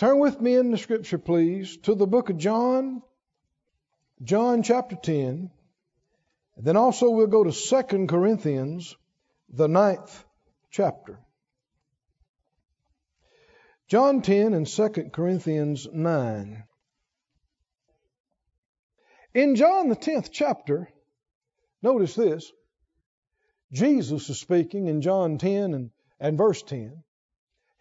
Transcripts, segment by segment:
Turn with me in the scripture, please, to the book of John, John chapter 10. And then also we'll go to 2 Corinthians, the 9th chapter. John 10 and 2 Corinthians 9. In John the 10th chapter, notice this, Jesus is speaking in John 10 and verse 10.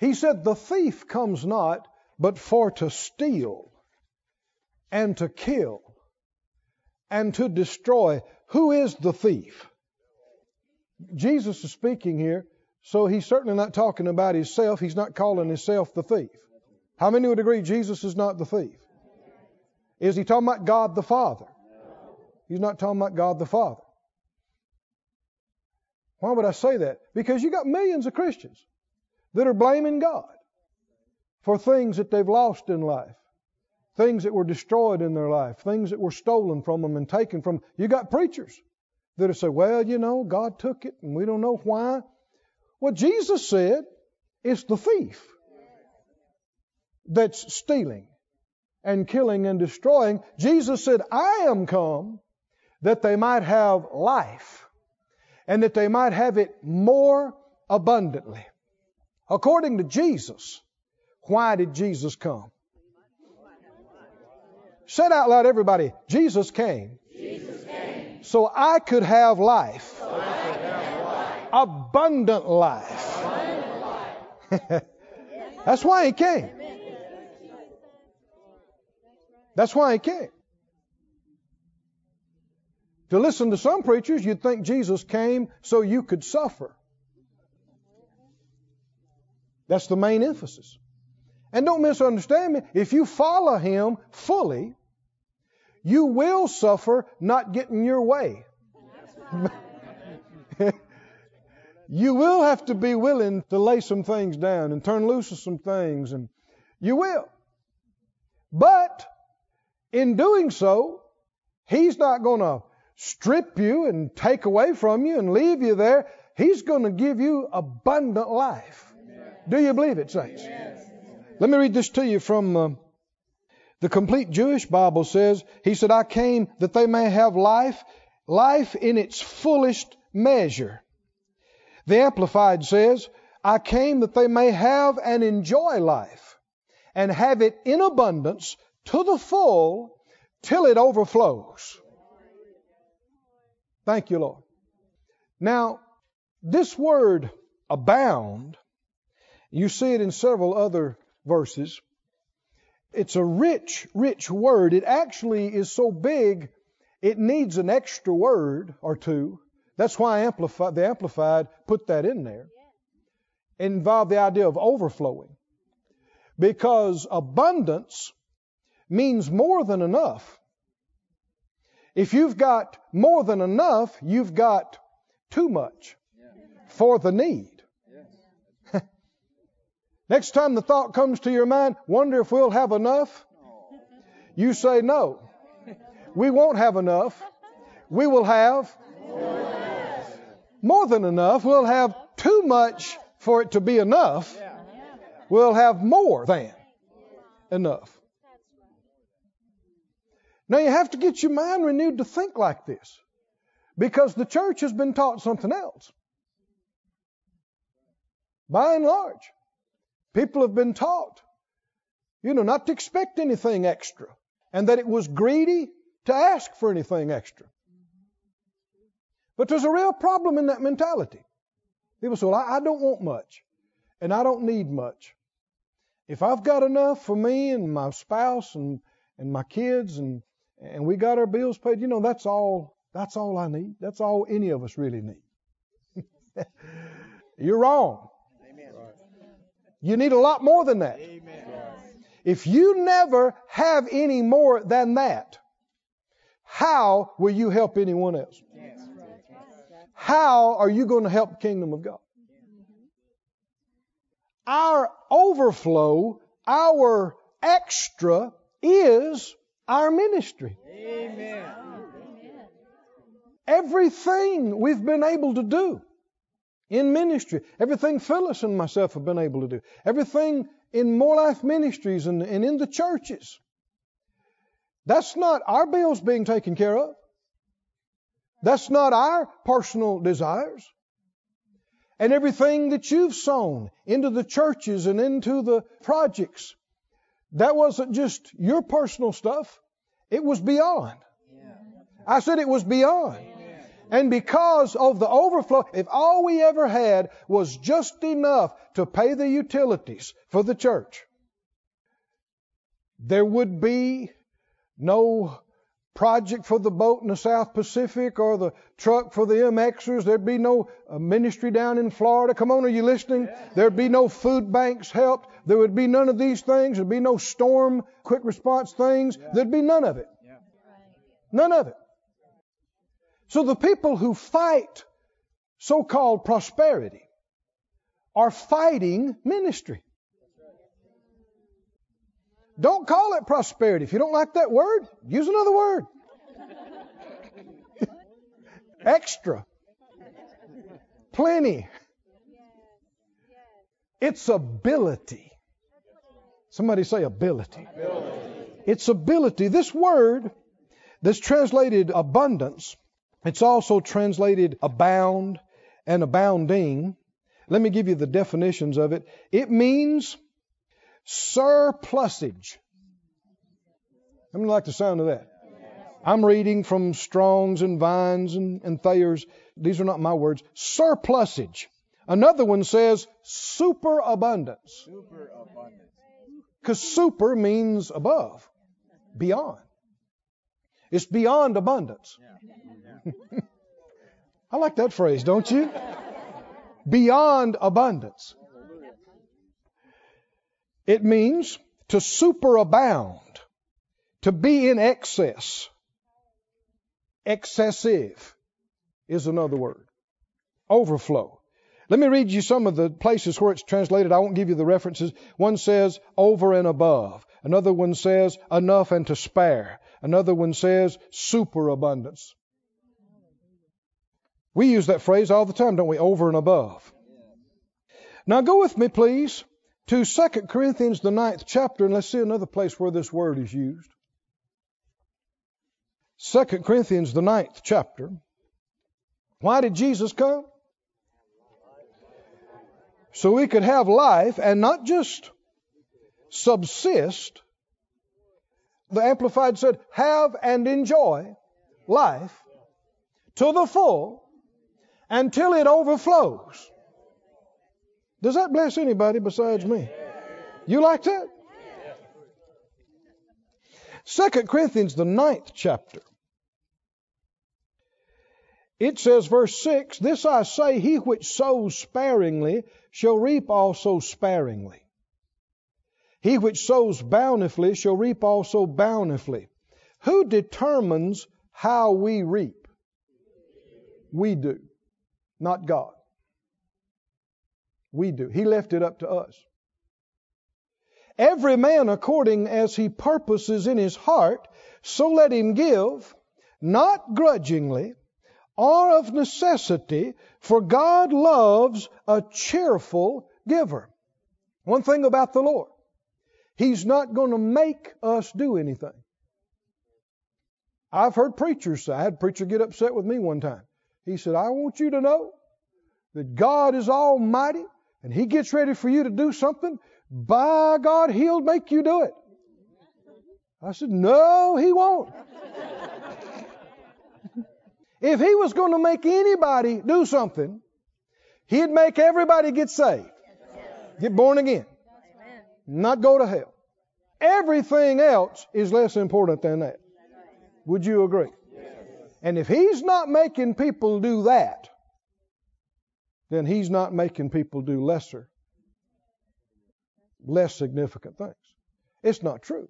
He said, "The thief comes not, but for to steal, and to kill, and to destroy." Who is the thief? Jesus is speaking here, so he's certainly not talking about himself. He's not calling himself the thief. How many would agree Jesus is not the thief? Is he talking about God the Father? He's not talking about God the Father. Why would I say that? Because you got millions of Christians that are blaming God for things that they've lost in life, things that were destroyed in their life, things that were stolen from them and taken from them. You got preachers that say, "Well, you know, God took it and we don't know why." Well, Jesus said it's the thief that's stealing and killing and destroying. Jesus said, "I am come that they might have life and that they might have it more abundantly." According to Jesus, why did Jesus come? Said out loud, everybody, Jesus came. Jesus came. So I could have life. So I could have life. Abundant life. Abundant life. That's why he came. That's why he came. To listen to some preachers, you'd think Jesus came so you could suffer. That's the main emphasis. And don't misunderstand me. If you follow him fully, you will suffer not getting your way. You will have to be willing to lay some things down and turn loose of some things, and you will. But in doing so, he's not going to strip you and take away from you and leave you there. He's going to give you abundant life. Amen. Do you believe it, saints? Yes. Let me read this to you from the Complete Jewish Bible. Says, he said, "I came that they may have life, life in its fullest measure." The Amplified says, "I came that they may have and enjoy life and have it in abundance to the full till it overflows." Thank you, Lord. Now, this word abound, you see it in several other verses. It's a rich, rich word. It actually is so big, it needs an extra word or two. That's why the Amplified put that in there. It involved the idea of overflowing. Because abundance means more than enough. If you've got more than enough, you've got too much for the need. Next time the thought comes to your mind, "Wonder if we'll have enough?" You say, "No, we won't have enough. We will have more than enough. We'll have too much for it to be enough. We'll have more than enough." Now, you have to get your mind renewed to think like this, because the church has been taught something else. By and large, people have been taught, you know, not to expect anything extra, and that it was greedy to ask for anything extra. But there's a real problem in that mentality. People say, "Well, I don't want much, and I don't need much. If I've got enough for me and my spouse and my kids and we got our bills paid, you know, that's all I need. That's all any of us really need." You're wrong. Amen. You need a lot more than that. Amen. If you never have any more than that, how will you help anyone else? Yes. How are you going to help the kingdom of God? Our overflow, our extra, is our ministry. Amen. Everything we've been able to do in ministry, everything Phyllis and myself have been able to do, everything in More Life Ministries and in the churches. That's not our bills being taken care of. That's not our personal desires. And everything that you've sown into the churches and into the projects, that wasn't just your personal stuff. It was beyond. I said it was beyond. And because of the overflow, if all we ever had was just enough to pay the utilities for the church, there would be no project for the boat in the South Pacific or the truck for the MXers. There'd be no ministry down in Florida. Come on, are you listening? There'd be no food banks helped. There would be none of these things. There'd be no storm quick response things. There'd be none of it. None of it. So the people who fight so-called prosperity are fighting ministry. Don't call it prosperity. If you don't like that word, use another word. Extra. Plenty. It's ability. Somebody say ability. It's ability. This word that's translated abundance, it's also translated abound and abounding. Let me give you the definitions of it. It means surplusage. I don't like the sound of that. I'm reading from Strong's and Vine's and Thayer's. These are not my words. Surplusage. Another one says superabundance. Because super means above, beyond. It's beyond abundance. I like that phrase, don't you? Beyond abundance. It means to superabound, to be in excess. Excessive is another word. Overflow. Let me read you some of the places where it's translated. I won't give you the references. One says over and above. Another one says enough and to spare. Another one says superabundance. We use that phrase all the time, don't we? Over and above. Now go with me, please, to 2 Corinthians, the 9th chapter, and let's see another place where this word is used. 2 Corinthians, the 9th chapter. Why did Jesus come? So we could have life and not just subsist. The Amplified said, have and enjoy life to the full until it overflows. Does that bless anybody besides me? You like that? 2 Corinthians, the 9th chapter. It says, verse 6, this I say, he which sows sparingly shall reap also sparingly. He which sows bountifully shall reap also bountifully. Who determines how we reap? We do, not God. We do. He left it up to us. Every man according as he purposes in his heart, so let him give, not grudgingly or of necessity, for God loves a cheerful giver. One thing about the Lord. He's not going to make us do anything. I've heard preachers say, I had a preacher get upset with me one time. He said, I want you to know that God is almighty and he gets ready for you to do something. By God, he'll make you do it. I said, no, he won't. If he was going to make anybody do something, he'd make everybody get saved, get born again. Not go to hell. Everything else is less important than that. Would you agree? Yes. And if he's not making people do that, then he's not making people do lesser, less significant things. It's not true.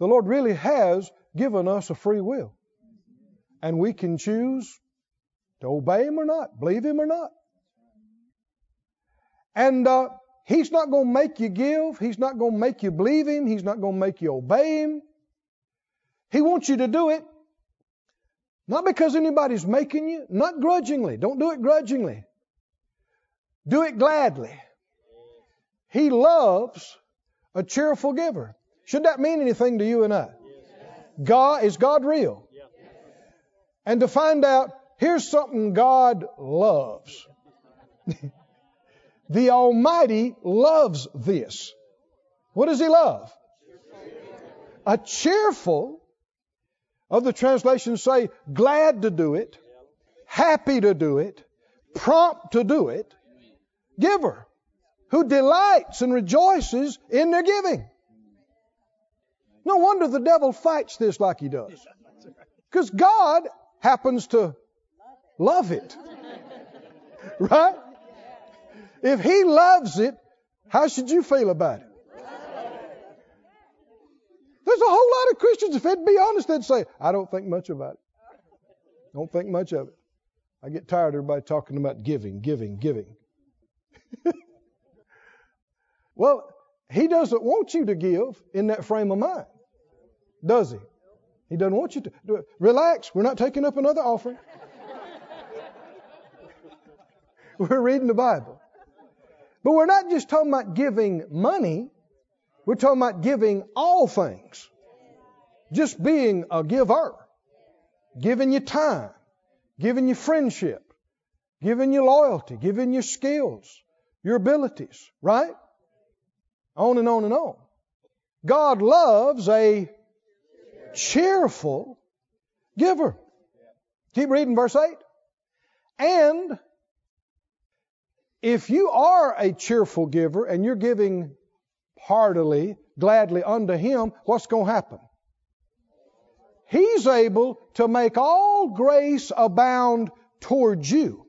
The Lord really has given us a free will. And we can choose to obey him or not, believe him or not. And he's not going to make you give. He's not going to make you believe him. He's not going to make you obey him. He wants you to do it. Not because anybody's making you. Not grudgingly. Don't do it grudgingly. Do it gladly. He loves a cheerful giver. Should that mean anything to you and I? God, is God real? And to find out, here's something God loves. The Almighty loves this. What does He love? A cheerful, other translations say glad to do it, happy to do it, prompt to do it, giver who delights and rejoices in their giving. No wonder the devil fights this like he does, because God happens to love it. Right? If He loves it, how should you feel about it? There's a whole lot of Christians, if they'd be honest, they'd say, I don't think much about it. Don't think much of it. I get tired of everybody talking about giving. Well, He doesn't want you to give in that frame of mind, does He? He doesn't want you to. Relax, we're not taking up another offering. We're reading the Bible. But we're not just talking about giving money. We're talking about giving all things. Just being a giver. Giving your time. Giving your friendship. Giving your loyalty. Giving your skills. Your abilities. Right? On and on and on. God loves a cheerful giver. Keep reading verse 8. And if you are a cheerful giver and you're giving heartily, gladly unto Him, what's going to happen? He's able to make all grace abound towards you.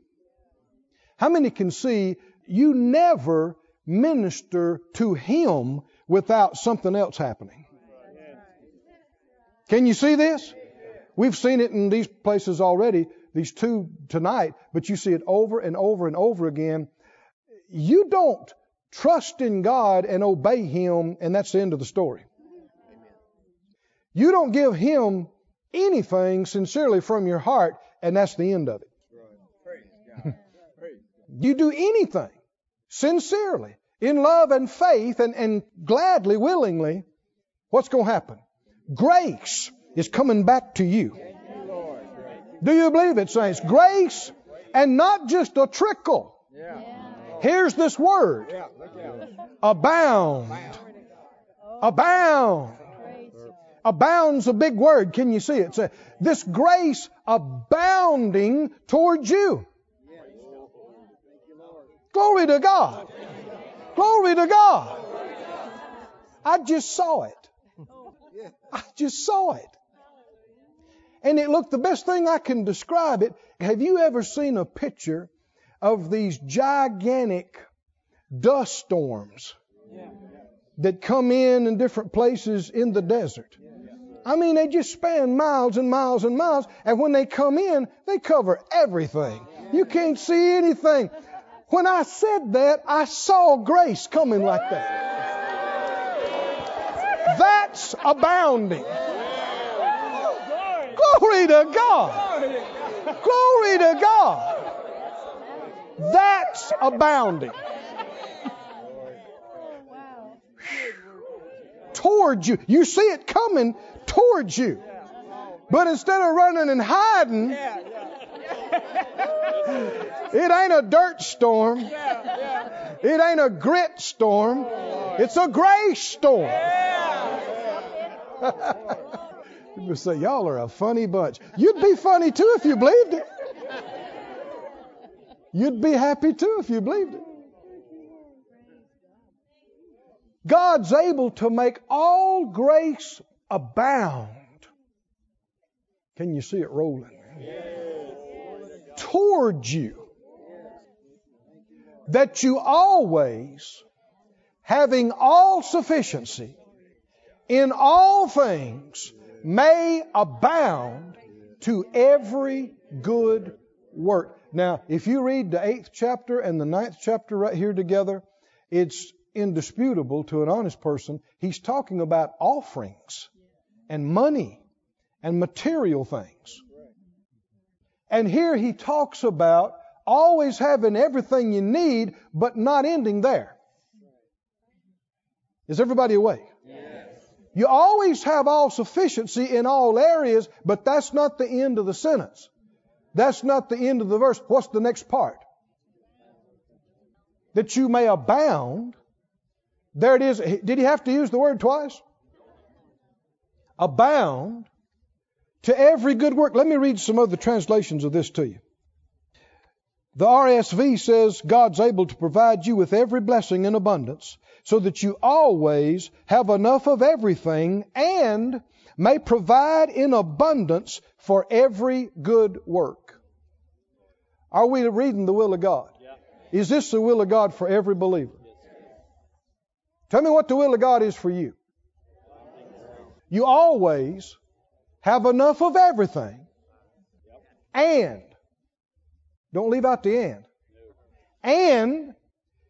How many can see you never minister to Him without something else happening? Can you see this? We've seen it in these places already, these two tonight, but you see it over and over and over again. You don't trust in God and obey Him, and that's the end of the story. You don't give Him anything sincerely from your heart, and that's the end of it. You do anything sincerely, in love and faith, and gladly, willingly, what's going to happen? Grace is coming back to you. Do you believe it, saints? Grace, and not just a trickle. Here's this word. Abound. Abound. Abound's a big word. Can you see it? This grace abounding towards you. Glory to God. Glory to God. I just saw it. And it looked, the best thing I can describe it, have you ever seen a picture of these gigantic dust storms that come in different places in the desert? I mean, they just span miles and miles and miles, and when they come in, they cover everything. You can't see anything. When I said that, I saw grace coming like that. That's abounding. Glory to God. Glory to God. That's abounding. Towards you. You see it coming towards you. But instead of running and hiding, it ain't a dirt storm. It ain't a grit storm. It's a grace storm. People say, y'all are a funny bunch. You'd be funny too if you believed it. You'd be happy too if you believed it. God's able to make all grace abound. Can you see it rolling? Towards you. That you always, having all sufficiency in all things, may abound to every good work. Now, if you read the 8th chapter and the 9th chapter right here together, it's indisputable to an honest person. He's talking about offerings and money and material things. And here he talks about always having everything you need, but not ending there. Is everybody awake? Yes. You always have all sufficiency in all areas, but that's not the end of the sentence. That's not the end of the verse. What's the next part? That you may abound. There it is. Did he have to use the word twice? Abound to every good work. Let me read some other translations of this to you. The RSV says, God's able to provide you with every blessing in abundance so that you always have enough of everything and may provide in abundance for every good work. Are we reading the will of God? Yeah. Is this the will of God for every believer? Yes. Tell me what the will of God is for you. You always have enough of everything and don't leave out the and. And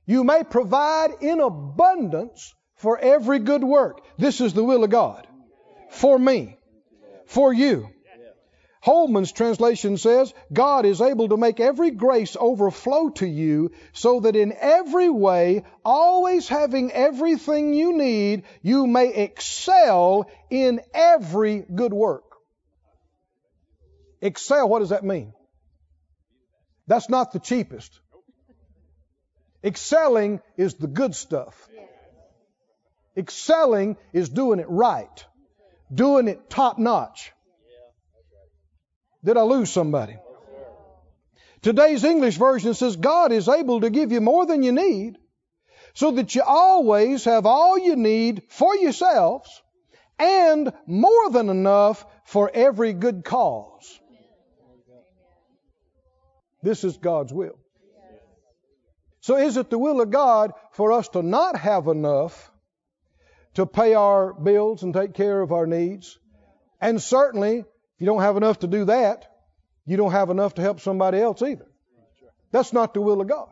you may provide in abundance for every good work. This is the will of God. For me. For you. Holman's translation says, God is able to make every grace overflow to you so that in every way, always having everything you need, you may excel in every good work. Excel, what does that mean? That's not the cheapest. Excelling is the good stuff. Excelling is doing it right. Doing it top notch. Did I lose somebody? Today's English version says God is able to give you more than you need so that you always have all you need for yourselves and more than enough for every good cause. This is God's will. So is it the will of God for us to not have enough to pay our bills and take care of our needs? And certainly, if you don't have enough to do that, you don't have enough to help somebody else either. That's not the will of God.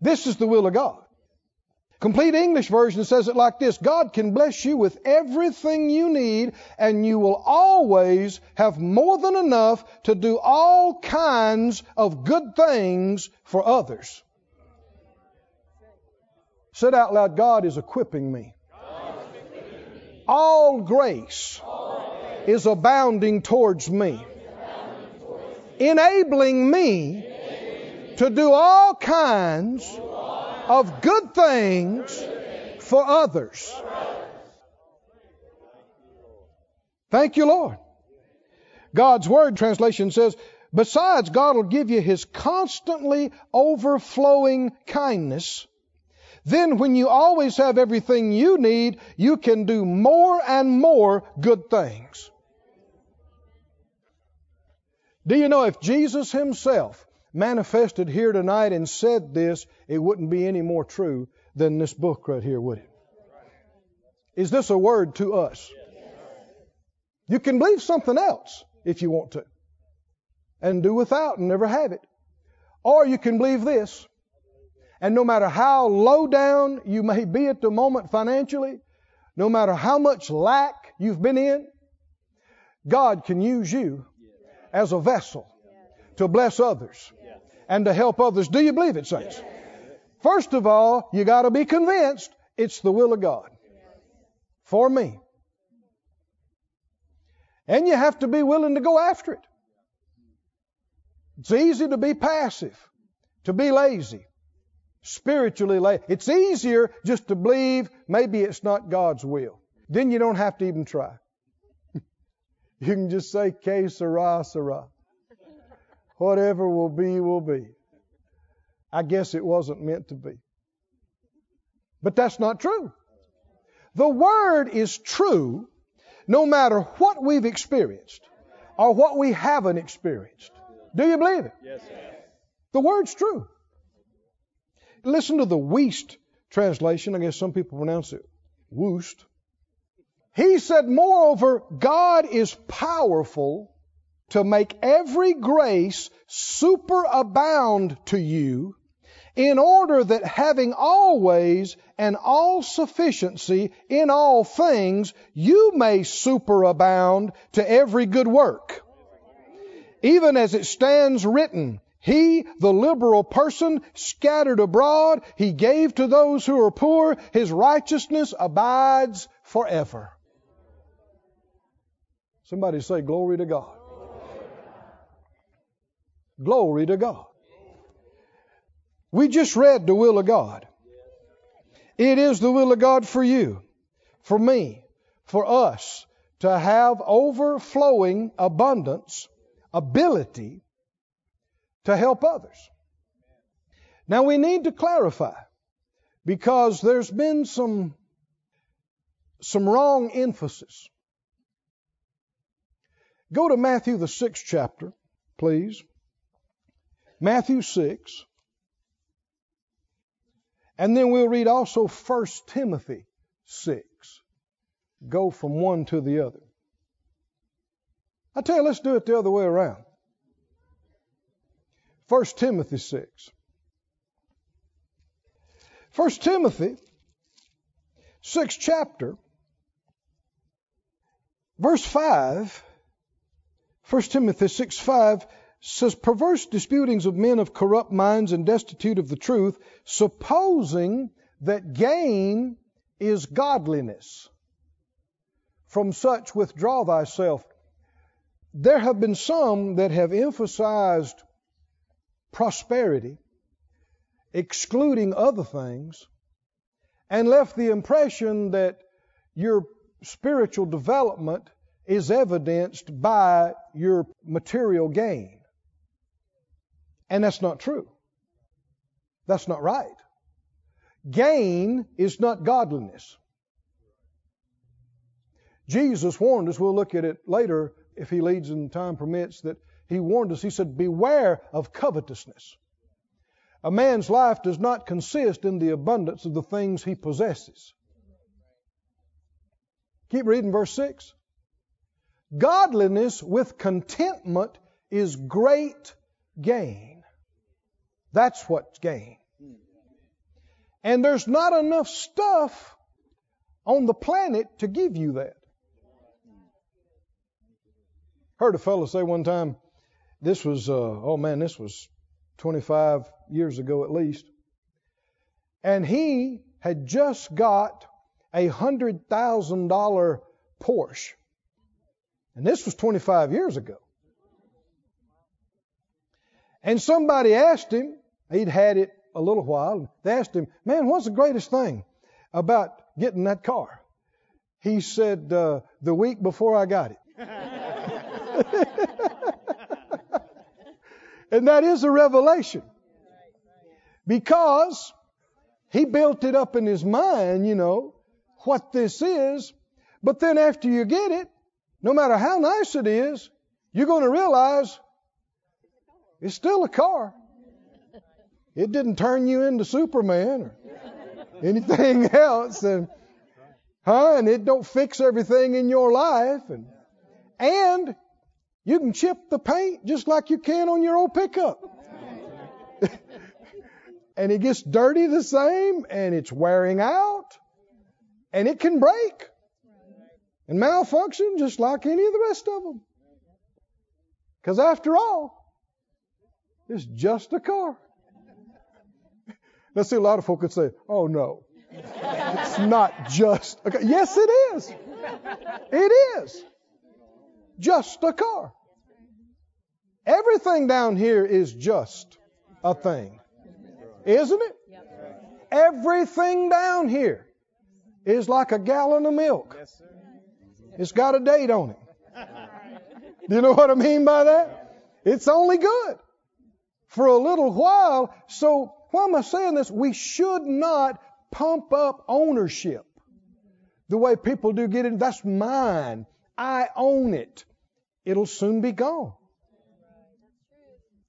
This is the will of God. Complete English version says it like this. God can bless you with everything you need, and you will always have more than enough to do all kinds of good things for others. Said out loud, God is equipping me. All grace is abounding towards me, enabling me to do all kinds of good things for others. Thank you, Lord. God's Word translation says, besides, God will give you His constantly overflowing kindness. Then when you always have everything you need, you can do more and more good things. Do you know if Jesus Himself manifested here tonight and said this, it wouldn't be any more true than this book right here, would it? Is this a word to us? You can believe something else if you want to and do without and never have it. Or you can believe this, and no matter how low down you may be at the moment financially, no matter how much lack you've been in, God can use you as a vessel to bless others and to help others. Do you believe it, saints? First of all, you got to be convinced it's the will of God for me. And you have to be willing to go after it. It's easy to be passive, to be lazy, spiritually lazy. It's easier just to believe maybe it's not God's will. Then you don't have to even try. You can just say, que sera, sera. Whatever will be, will be. I guess it wasn't meant to be. But that's not true. The Word is true no matter what we've experienced or what we haven't experienced. Do you believe it? Yes, sir. The Word's true. Listen to the Weast translation. I guess some people pronounce it Woost. He said, moreover, God is powerful to make every grace superabound to you, in order that having always and all sufficiency in all things, you may superabound to every good work. Even as it stands written, He, the liberal person, scattered abroad. He gave to those who are poor. His righteousness abides forever. Somebody say, glory to God. Glory to God. We just read the will of God. It is the will of God for you, for me, for us to have overflowing abundance, ability to help others. Now we need to clarify, because there's been some wrong emphasis. Go to Matthew the 6th chapter, please. Matthew 6. And then we'll read also 1 Timothy 6. Go from one to the other. I tell you, let's do it the other way around. 1 Timothy 6. 1 Timothy 6th chapter, verse 5. 1 Timothy 6:5 says, perverse disputings of men of corrupt minds and destitute of the truth, supposing that gain is godliness. From such withdraw thyself. There have been some that have emphasized prosperity, excluding other things, and left the impression that your spiritual development is evidenced by your material gain. And that's not true. That's not right. Gain is not godliness. Jesus warned us, we'll look at it later if he leads and time permits, that he warned us, he said, beware of covetousness. A man's life does not consist in the abundance of the things he possesses. Keep reading verse 6. Godliness with contentment is great gain. That's what's gain. And there's not enough stuff on the planet to give you that. Heard a fellow say one time, this was, this was 25 years ago at least. And he had just got a $100,000 Porsche. And this was 25 years ago. And somebody asked him, he'd had it a little while, they asked him, man, what's the greatest thing about getting that car? He said, the week before I got it. And that is a revelation. Because he built it up in his mind, you know, what this is. But then after you get it, no matter how nice it is, you're going to realize it's still a car. It didn't turn you into Superman or anything else. And it don't fix everything in your life. And you can chip the paint just like you can on your old pickup. And it gets dirty the same, and it's wearing out, and it can break and malfunction just like any of the rest of them. Because after all, it's just a car. Now, see, a lot of folk could say, oh, no, it's not just a car. Yes, it is. It is just a car. Everything down here is just a thing, isn't it? Everything down here is like a gallon of milk. It's got a date on it. Do you know what I mean by that? It's only good for a little while. So why am I saying this? We should not pump up ownership the way people do get it. That's mine. I own it. It'll soon be gone.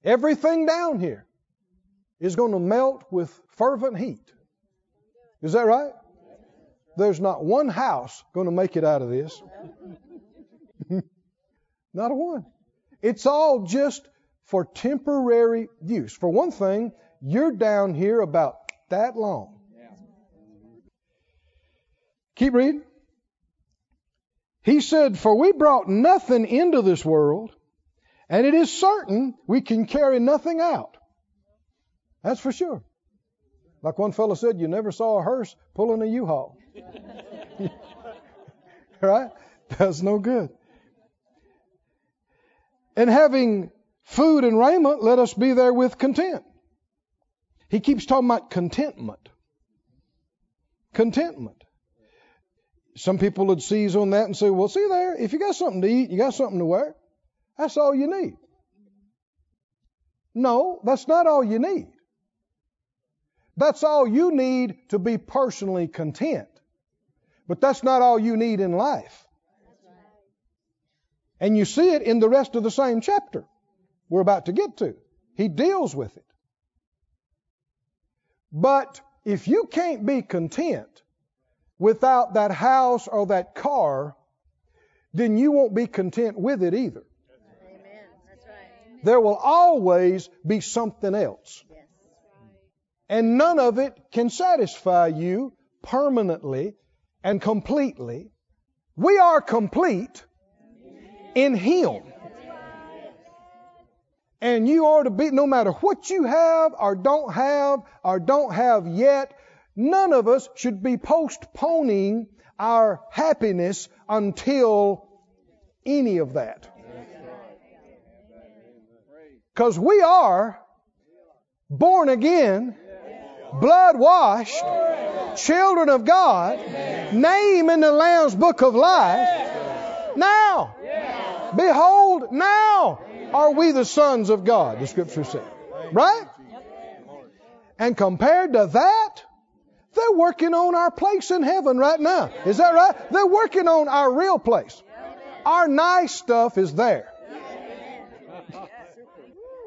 Everything down here is going to melt with fervent heat. Is that right? There's not one house going to make it out of this. Not a one. It's all just for temporary use. For one thing, you're down here about that long. Keep reading. He said, for we brought nothing into this world, And it is certain we can carry nothing out. That's for sure. Like one fellow said, you never saw a hearse pulling a U-Haul. Right? That's no good. And having food and raiment, let us be therewith content. He keeps talking about contentment. Contentment. Some people would seize on that and say, well, see there, if you got something to eat, you got something to wear, that's all you need. No, that's not all you need. That's all you need to be personally content. But that's not all you need in life. And you see it in the rest of the same chapter we're about to get to. He deals with it. But if you can't be content without that house or that car, then you won't be content with it either. Amen. That's right. There will always be something else. Yes. And none of it can satisfy you permanently and completely. We are complete in Him. And you ought to be, no matter what you have or don't have yet, none of us should be postponing our happiness until any of that. Because we are born again, blood washed, children of God, name in the Lamb's Book of Life, now. Behold, now are we the sons of God, the Scripture says. Right? And compared to that, they're working on our place in heaven right now. Is that right? They're working on our real place. Our nice stuff is there.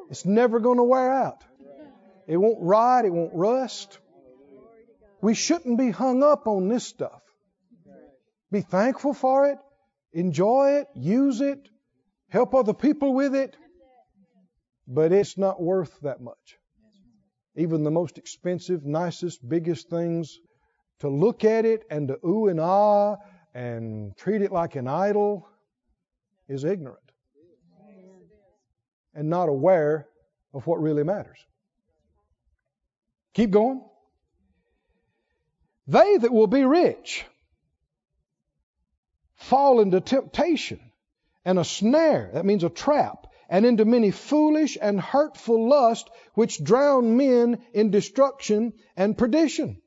It's never going to wear out. It won't rot. It won't rust. We shouldn't be hung up on this stuff. Be thankful for it. Enjoy it. Use it. Help other people with it, but it's not worth that much. Even the most expensive, nicest, biggest things, to look at it and to ooh and ah and treat it like an idol is ignorant and not aware of what really matters. Keep going. They that will be rich fall into temptation and a snare, that means a trap, and into many foolish and hurtful lusts, which drown men in destruction and perdition.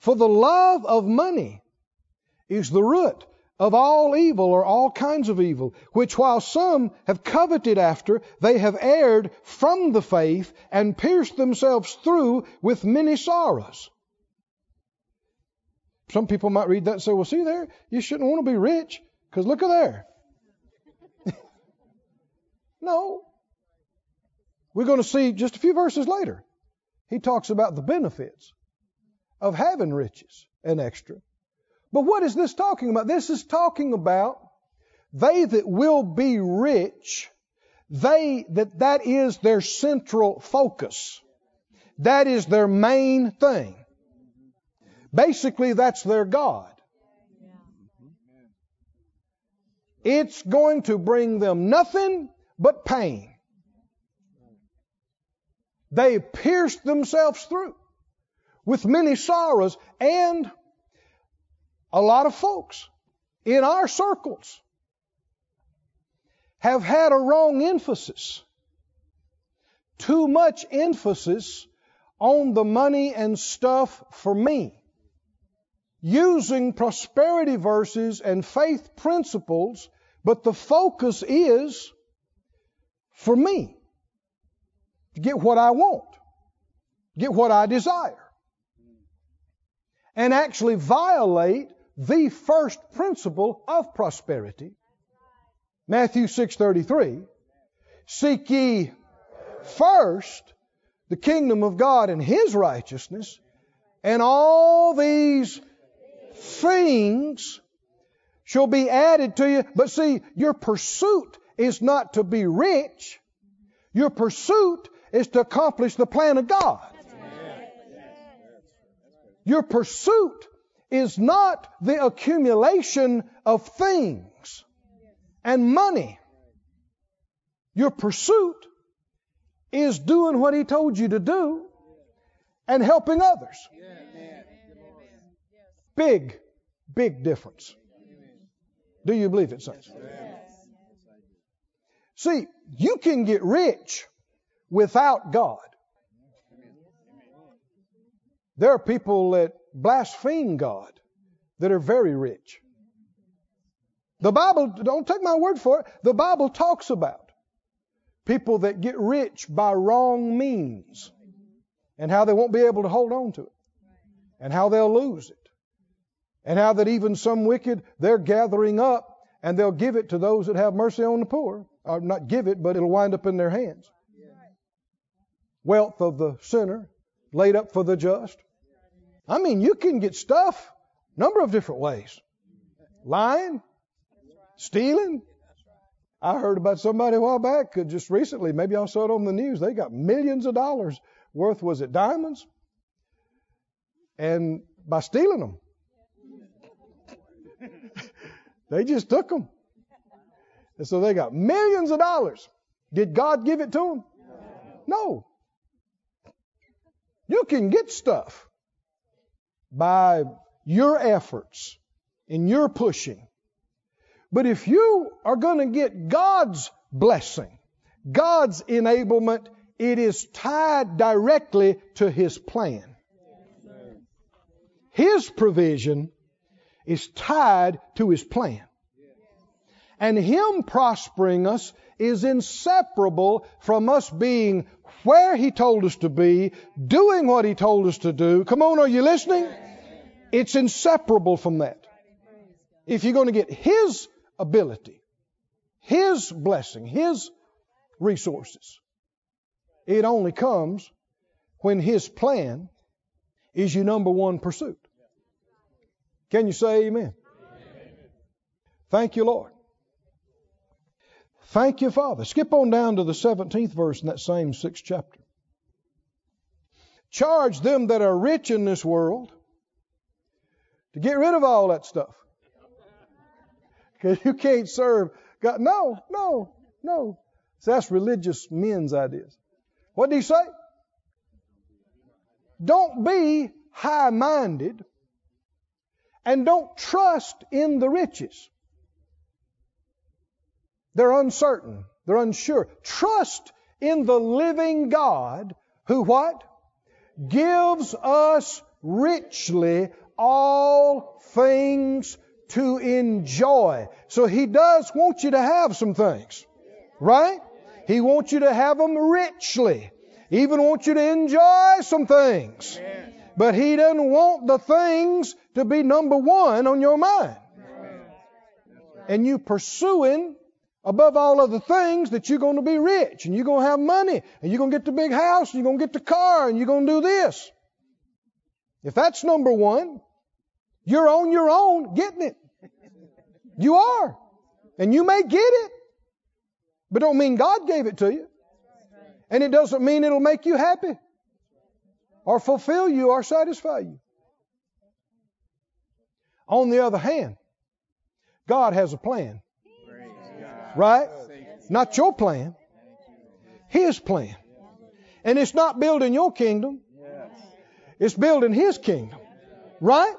For the love of money is the root of all evil, or all kinds of evil, which while some have coveted after, they have erred from the faith and pierced themselves through with many sorrows. Some people might read that and say, well, see there, you shouldn't want to be rich. Because look at there. No. We're going to see just a few verses later. He talks about the benefits of having riches and extra. But what is this talking about? This is talking about they that will be rich, that is their central focus. That is their main thing. Basically, that's their God. It's going to bring them nothing but pain. They pierced themselves through with many sorrows, and a lot of folks in our circles have had a wrong emphasis. Too much emphasis on the money and stuff for me. Using prosperity verses and faith principles, but the focus is for me. To get what I want. Get what I desire. And actually violate the first principle of prosperity. Matthew 6:33, seek ye first the kingdom of God and His righteousness, and all these things shall be added to you. But see, your pursuit is not to be rich. Your pursuit is to accomplish the plan of God. Your pursuit is not the accumulation of things and money. Your pursuit is doing what He told you to do and helping others. Amen. Big, big difference. Do you believe it, saints? Yes. See, you can get rich without God. There are people that blaspheme God that are very rich. The Bible, don't take my word for it, the Bible talks about people that get rich by wrong means and how they won't be able to hold on to it and how they'll lose it. And how that even some wicked, they're gathering up and they'll give it to those that have mercy on the poor. Or not give it, but it'll wind up in their hands. Wealth of the sinner laid up for the just. I mean, you can get stuff a number of different ways. Lying, stealing. I heard about somebody a while back, just recently, maybe I saw it on the news, they got millions of dollars worth, was it diamonds? And by stealing them. They just took them. And so they got millions of dollars. Did God give it to them? No. You can get stuff by your efforts and your pushing. But if you are going to get God's blessing, God's enablement, it is tied directly to His plan. His provision is tied to His plan. And Him prospering us is inseparable from us being where He told us to be, doing what He told us to do. Come on, are you listening? It's inseparable from that. If you're going to get His ability, His blessing, His resources, it only comes when His plan is your number one pursuit. Can you say amen? Amen? Thank you, Lord. Thank you, Father. Skip on down to the 17th verse in that same 6th chapter. Charge them that are rich in this world to get rid of all that stuff. Because you can't serve God. No. So that's religious men's ideas. What did he say? Don't be high-minded. And don't trust in the riches. They're uncertain. They're unsure. Trust in the living God who what? Gives us richly all things to enjoy. So He does want you to have some things. Right? He wants you to have them richly. He even wants you to enjoy some things. But He doesn't want the things to be number one on your mind. And you pursuing above all other things that you're going to be rich and you're going to have money and you're going to get the big house and you're going to get the car and you're going to do this. If that's number one, you're on your own getting it. You are. And you may get it, but don't mean God gave it to you. And it doesn't mean it'll make you happy or fulfill you or satisfy you. On the other hand, God has a plan. Right? Not your plan. His plan. And it's not building your kingdom. It's building His kingdom. Right?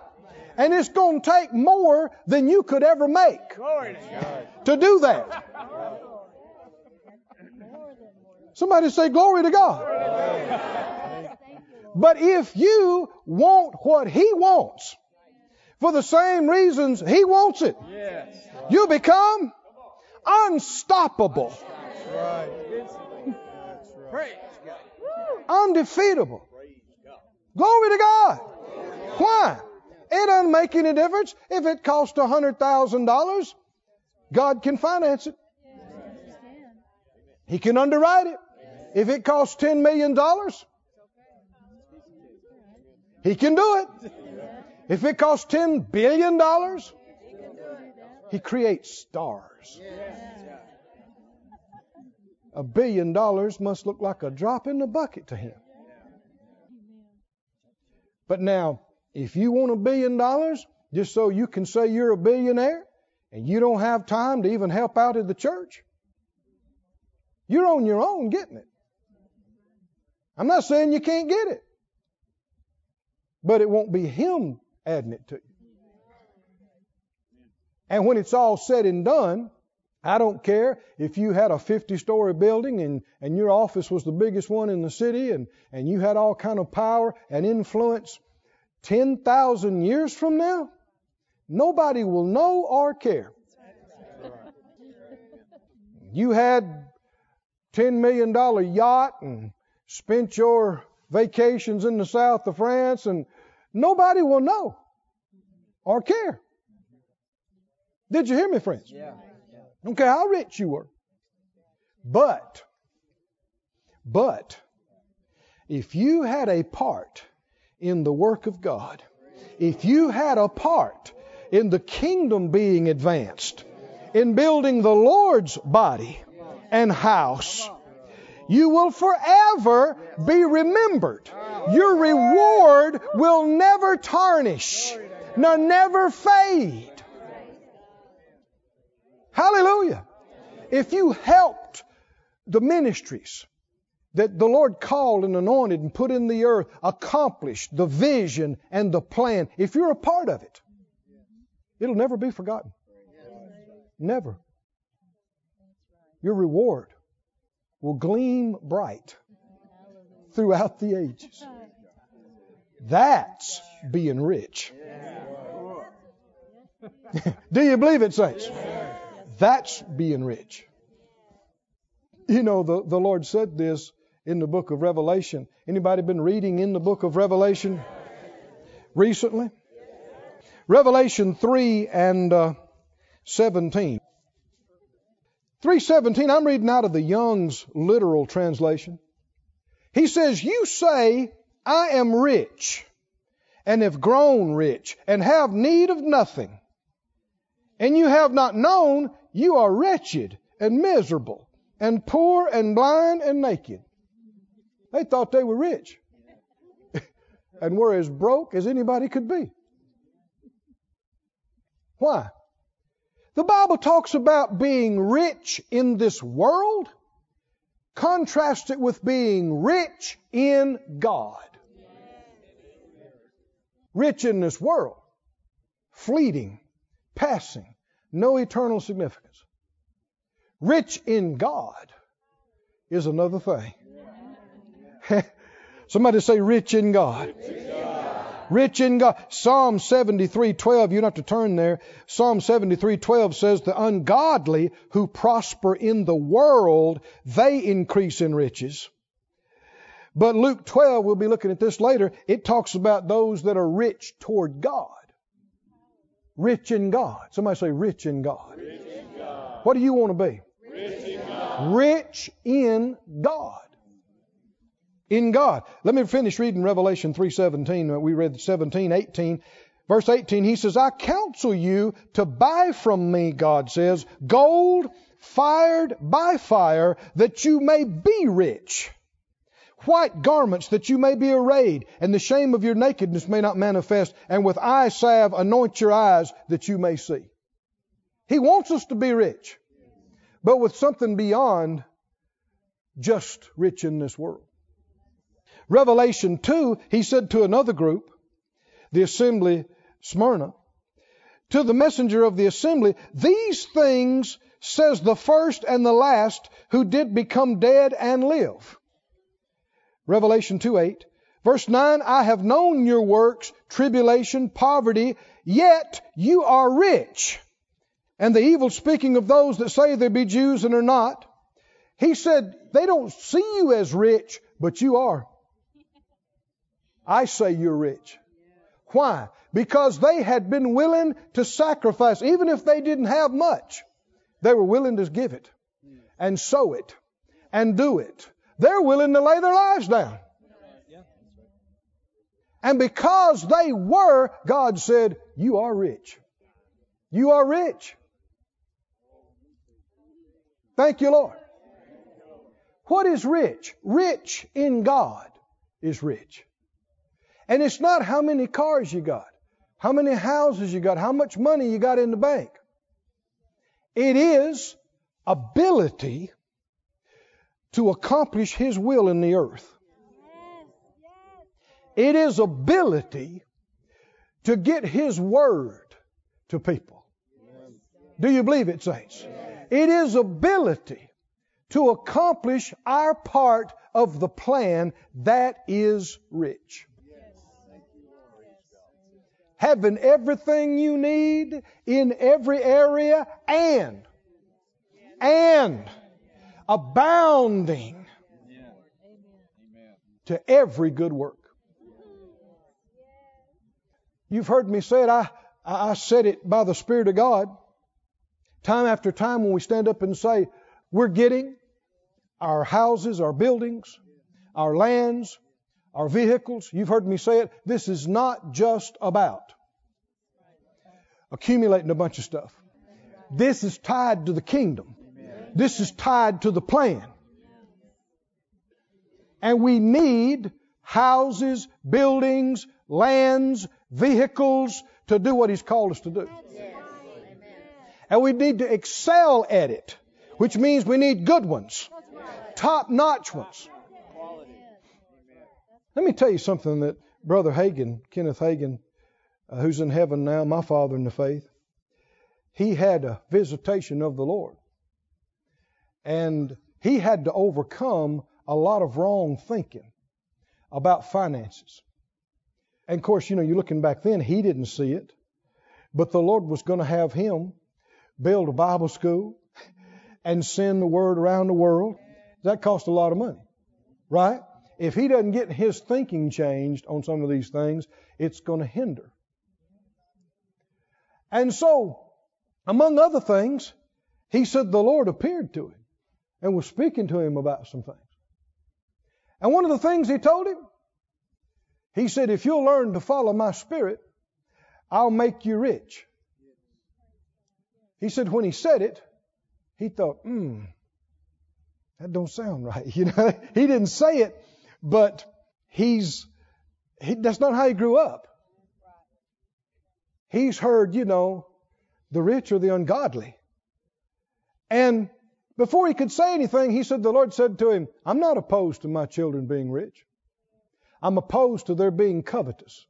And it's going to take more than you could ever make to do that. Somebody say, glory to God. But if you want what He wants, for the same reasons He wants it. Yes. You become unstoppable. That's right. That's right. Undefeatable. Glory to God. Why? It doesn't make any difference. If it costs $100,000, God can finance it. He can underwrite it. If it costs $10 million, He can do it. If it costs $10 billion, He creates stars. $1 billion must look like a drop in the bucket to Him. But now, if you want $1 billion, just so you can say you're a billionaire, and you don't have time to even help out at the church, You're on your own getting it. I'm not saying you can't get it, but it won't be Him adding it to you. And when it's all said and done, I don't care if you had a 50-story building and your office was the biggest one in the city and you had all kind of power and influence. 10,000 years from now, nobody will know or care. You had $10 million yacht and spent your vacations in the south of France, and nobody will know or care. Did you hear me, friends? Yeah. I don't care how rich you were. But if you had a part in the work of God, if you had a part in the kingdom being advanced, in building the Lord's body and house, you will forever be remembered. Your reward will never tarnish, nor never fade. Hallelujah. If you helped the ministries that the Lord called and anointed and put in the earth, accomplished the vision and the plan, if you're a part of it, it'll never be forgotten. Never. Your reward will gleam bright throughout the ages. That's being rich. Do you believe it, saints? That's being rich. You know, the Lord said this in the book of Revelation. Anybody been reading in the book of Revelation recently? Revelation 3 and 17. 3:17, I'm reading out of the Young's literal translation. He says, "You say, I am rich and have grown rich and have need of nothing. And you have not known you are wretched and miserable and poor and blind and naked." They thought they were rich and were as broke as anybody could be. Why? The Bible talks about being rich in this world. Contrast it with being rich in God. Rich in this world, fleeting, passing, no eternal significance. Rich in God is another thing. Somebody say, rich in God. Rich in God. Psalm 73:12. You don't have to turn there. Psalm 73:12 says, "The ungodly who prosper in the world, they increase in riches." But Luke 12, we'll be looking at this later, it talks about those that are rich toward God. Rich in God. Somebody say, rich in God. Rich in God. What do you want to be? Rich in God. Rich in God. In God. Let me finish reading Revelation 3:17. We read 17, 18. Verse 18, he says, "I counsel you to buy from me," God says, "gold fired by fire, that you may be rich. White garments that you may be arrayed, and the shame of your nakedness may not manifest, and with eye salve anoint your eyes that you may see." He wants us to be rich, but with something beyond just rich in this world. Revelation 2, he said to another group, the assembly Smyrna, "To the messenger of the assembly, these things says the first and the last, who did become dead and live." Revelation 2:8. Verse 9, "I have known your works, tribulation, poverty, yet you are rich, and the evil speaking of those that say they be Jews and are not." He said, they don't see you as rich, but you are. I say you're rich. Why? Because they had been willing to sacrifice, even if they didn't have much. They were willing to give it and sow it and do it. They're willing to lay their lives down. And because they were, God said, you are rich. You are rich. Thank you, Lord. What is rich? Rich in God is rich. And it's not how many cars you got, how many houses you got, how much money you got in the bank. It is ability to accomplish His will in the earth. It is ability to get His word to people. Do you believe it, saints? It is ability to accomplish our part of the plan that is rich. Having everything you need in every area and abounding to every good work. You've heard me say it. I said it by the Spirit of God. Time after time when we stand up and say, we're getting our houses, our buildings, our lands, our vehicles. You've heard me say it. This is not just about accumulating a bunch of stuff. This is tied to the kingdom. This is tied to the plan. And we need houses, buildings, lands, vehicles to do what He's called us to do. And we need to excel at it, which means we need good ones, top-notch ones. Let me tell you something that Brother Hagin, Kenneth Hagin, who's in heaven now, my father in the faith, he had a visitation of the Lord. And he had to overcome a lot of wrong thinking about finances. And of course, you know, you're looking back then, he didn't see it. But the Lord was going to have him build a Bible school and send the word around the world. That cost a lot of money, right? If he doesn't get his thinking changed on some of these things, it's going to hinder. And so, among other things, he said the Lord appeared to him and was speaking to him about some things. And one of the things He told him, He said, if you'll learn to follow My Spirit, I'll make you rich. He said when he said it, he thought, that don't sound right. You know, he didn't say it, but that's not how he grew up. He's heard, you know, the rich or the ungodly. And before he could say anything, he said, the Lord said to him, I'm not opposed to My children being rich. I'm opposed to their being covetous.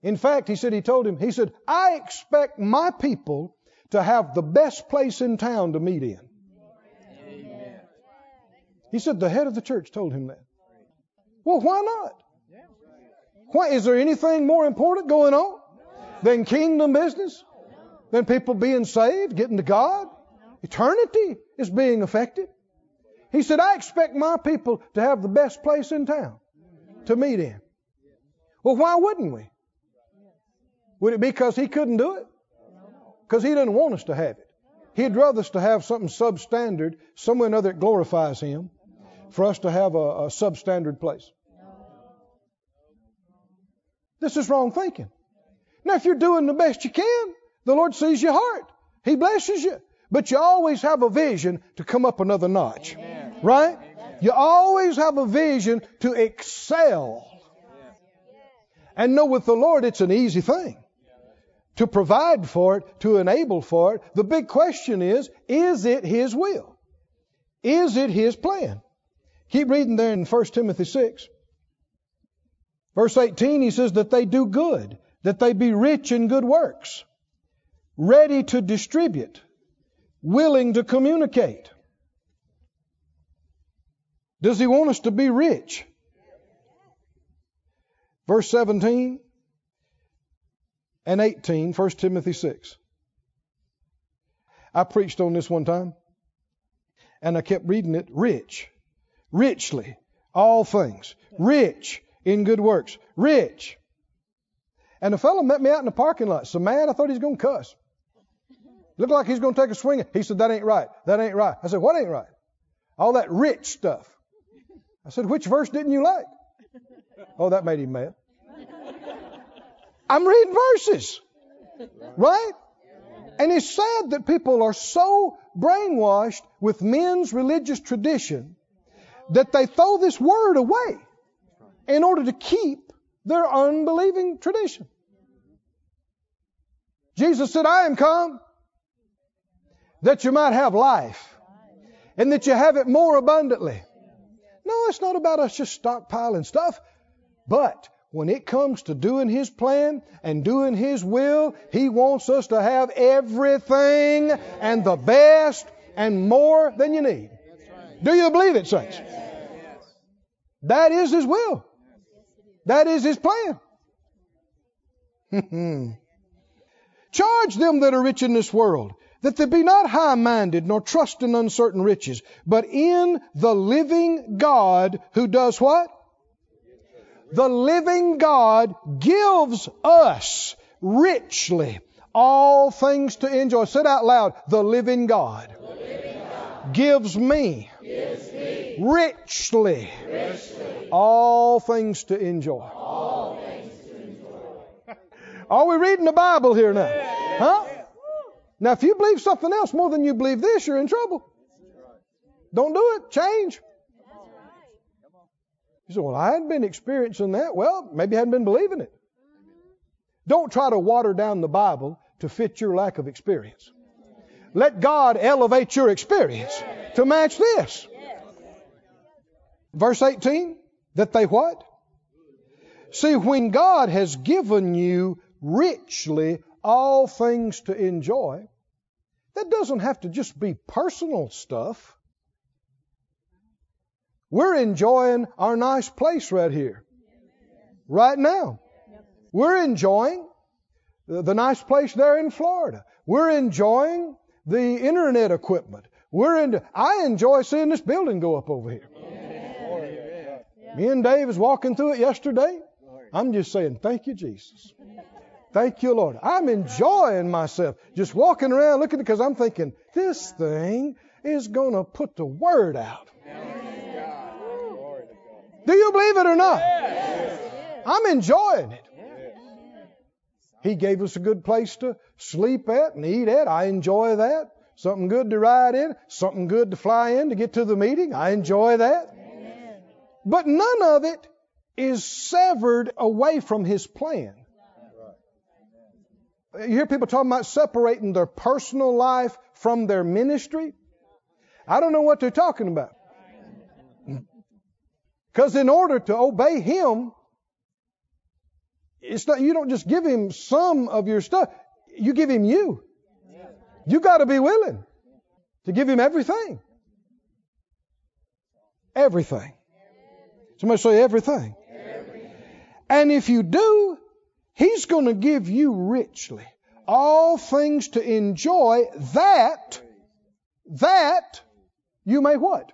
In fact, he told him, I expect My people to have the best place in town to meet in. Amen. He said the head of the church told him that. Well, why not? Why, is there anything more important going on than kingdom business? Than people being saved, getting to God? Eternity is being affected. He said, I expect My people to have the best place in town to meet in. Well, why wouldn't we? Would it be because He couldn't do it? Because He doesn't want us to have it. He'd rather us to have something substandard, somewhere or another that glorifies Him, for us to have a substandard place. This is wrong thinking. Now, if you're doing the best you can, the Lord sees your heart. He blesses you. But you always have a vision to come up another notch. Amen. Right? Amen. You always have a vision to excel. Amen. And know with the Lord it's an easy thing to provide for it, to enable for it. The big question is it His will? Is it His plan? Keep reading there in 1 Timothy 6. Verse 18, he says that they do good, that they be rich in good works, ready to distribute, willing to communicate. Does He want us to be rich? Verse 17 and 18, 1 Timothy 6. I preached on this one time, and I kept reading it. Rich, richly, all things. Rich in good works. Rich. And a fellow met me out in the parking lot, so mad I thought he was going to cuss. Looked like he's going to take a swing. He said, that ain't right. That ain't right. I said, what ain't right? All that rich stuff. I said, which verse didn't you like? Oh, that made him mad. I'm reading verses. Right? And it's sad that people are so brainwashed with men's religious tradition that they throw this word away in order to keep their unbelieving tradition. Jesus said, I am come that you might have life and that you have it more abundantly. No, it's not about us just stockpiling stuff. But when it comes to doing His plan and doing His will, He wants us to have everything and the best and more than you need. Do you believe it, saints? That is His will. That is His plan. Charge them that are rich in this world, that they be not high-minded, nor trust in uncertain riches, but in the living God who does what? The living God gives us richly all things to enjoy. Say it out loud. The living God, gives me richly all things to enjoy. Are we reading the Bible here now? Yeah. Huh? Yeah. Now, if you believe something else more than you believe this, you're in trouble. Don't do it. Change. You say, well, I hadn't been experiencing that. Well, maybe you hadn't been believing it. Don't try to water down the Bible to fit your lack of experience. Let God elevate your experience to match this. Verse 18, that they what? See, when God has given you richly all things to enjoy, that doesn't have to just be personal stuff. We're enjoying our nice place right here, right now. We're enjoying the nice place there in Florida. We're enjoying the internet equipment. I enjoy seeing this building go up over here. Yeah. Me and Dave was walking through it yesterday. I'm just saying, thank you, Jesus. Thank you, Lord. I'm enjoying myself. Just walking around looking, because I'm thinking, this thing is going to put the word out. Do you believe it or not? Yes. I'm enjoying it. Yes. He gave us a good place to sleep at and eat at. I enjoy that. Something good to ride in. Something good to fly in to get to the meeting. I enjoy that. Yes. But none of it is severed away from His plan. You hear people talking about separating their personal life from their ministry. I don't know what they're talking about. Because in order to obey Him, it's not, you don't just give Him some of your stuff. You give Him you. You got to be willing to give Him everything. Everything. Somebody say everything. And if you do, He's going to give you richly all things to enjoy, that you may what?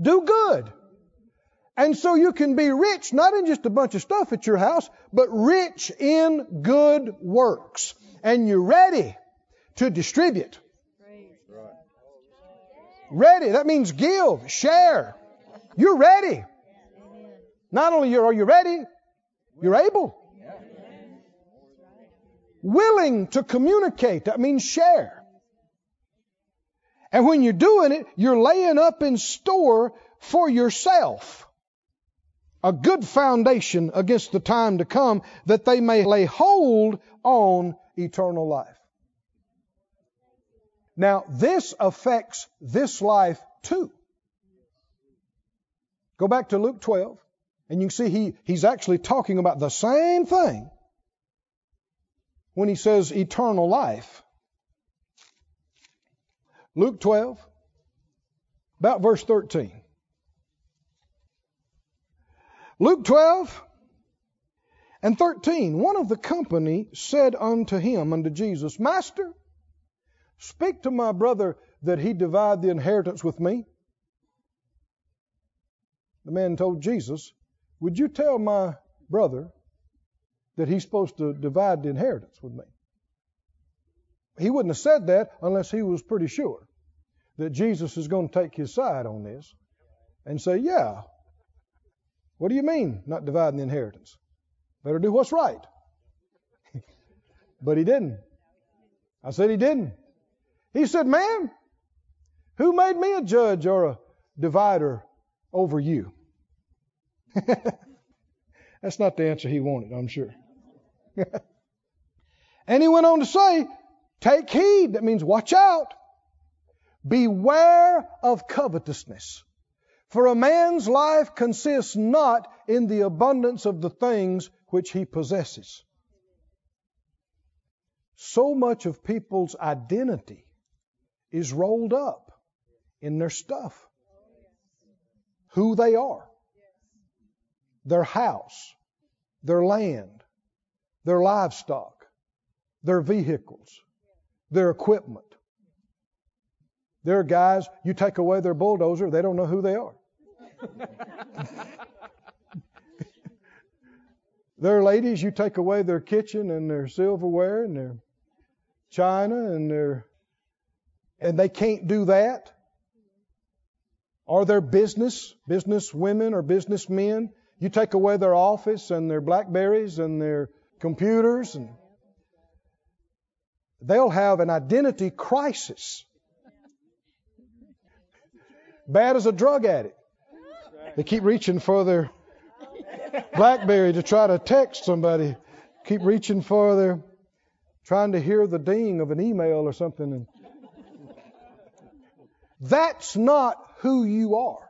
Do good. And so you can be rich, not in just a bunch of stuff at your house, but rich in good works. And you're ready to distribute. Ready, that means give, share. You're ready. Not only are you ready, you're able. Willing to communicate, that means share. And when you're doing it, you're laying up in store for yourself a good foundation against the time to come, that they may lay hold on eternal life. Now, this affects this life too. Go back to Luke 12, and you can see he's actually talking about the same thing when he says eternal life. Luke 12, about verse 13. Luke 12 and 13, one of the company said unto him, unto Jesus, Master, speak to my brother that he divide the inheritance with me. The man told Jesus, would you tell my brother that he's supposed to divide the inheritance with me? He wouldn't have said that unless he was pretty sure that Jesus is going to take his side on this and say, yeah, what do you mean, not dividing the inheritance? Better do what's right. But he didn't. I said he didn't. He said, man, who made me a judge or a divider over you? That's not the answer he wanted, I'm sure. And he went on to say, take heed. That means watch out. Beware of covetousness, for a man's life consists not in the abundance of the things which he possesses. So much of people's identity is rolled up in their stuff. Who they are, their house, their land, their livestock, their vehicles, their equipment. There are guys, you take away their bulldozer, they don't know who they are. There are ladies, you take away their kitchen and their silverware and their china and they can't do that. Or their business women or businessmen, you take away their office and their Blackberries and their computers, and they'll have an identity crisis. Bad as a drug addict. They keep reaching for their Blackberry to try to text somebody. Keep reaching for their, trying to hear the ding of an email or something. And that's not who you are.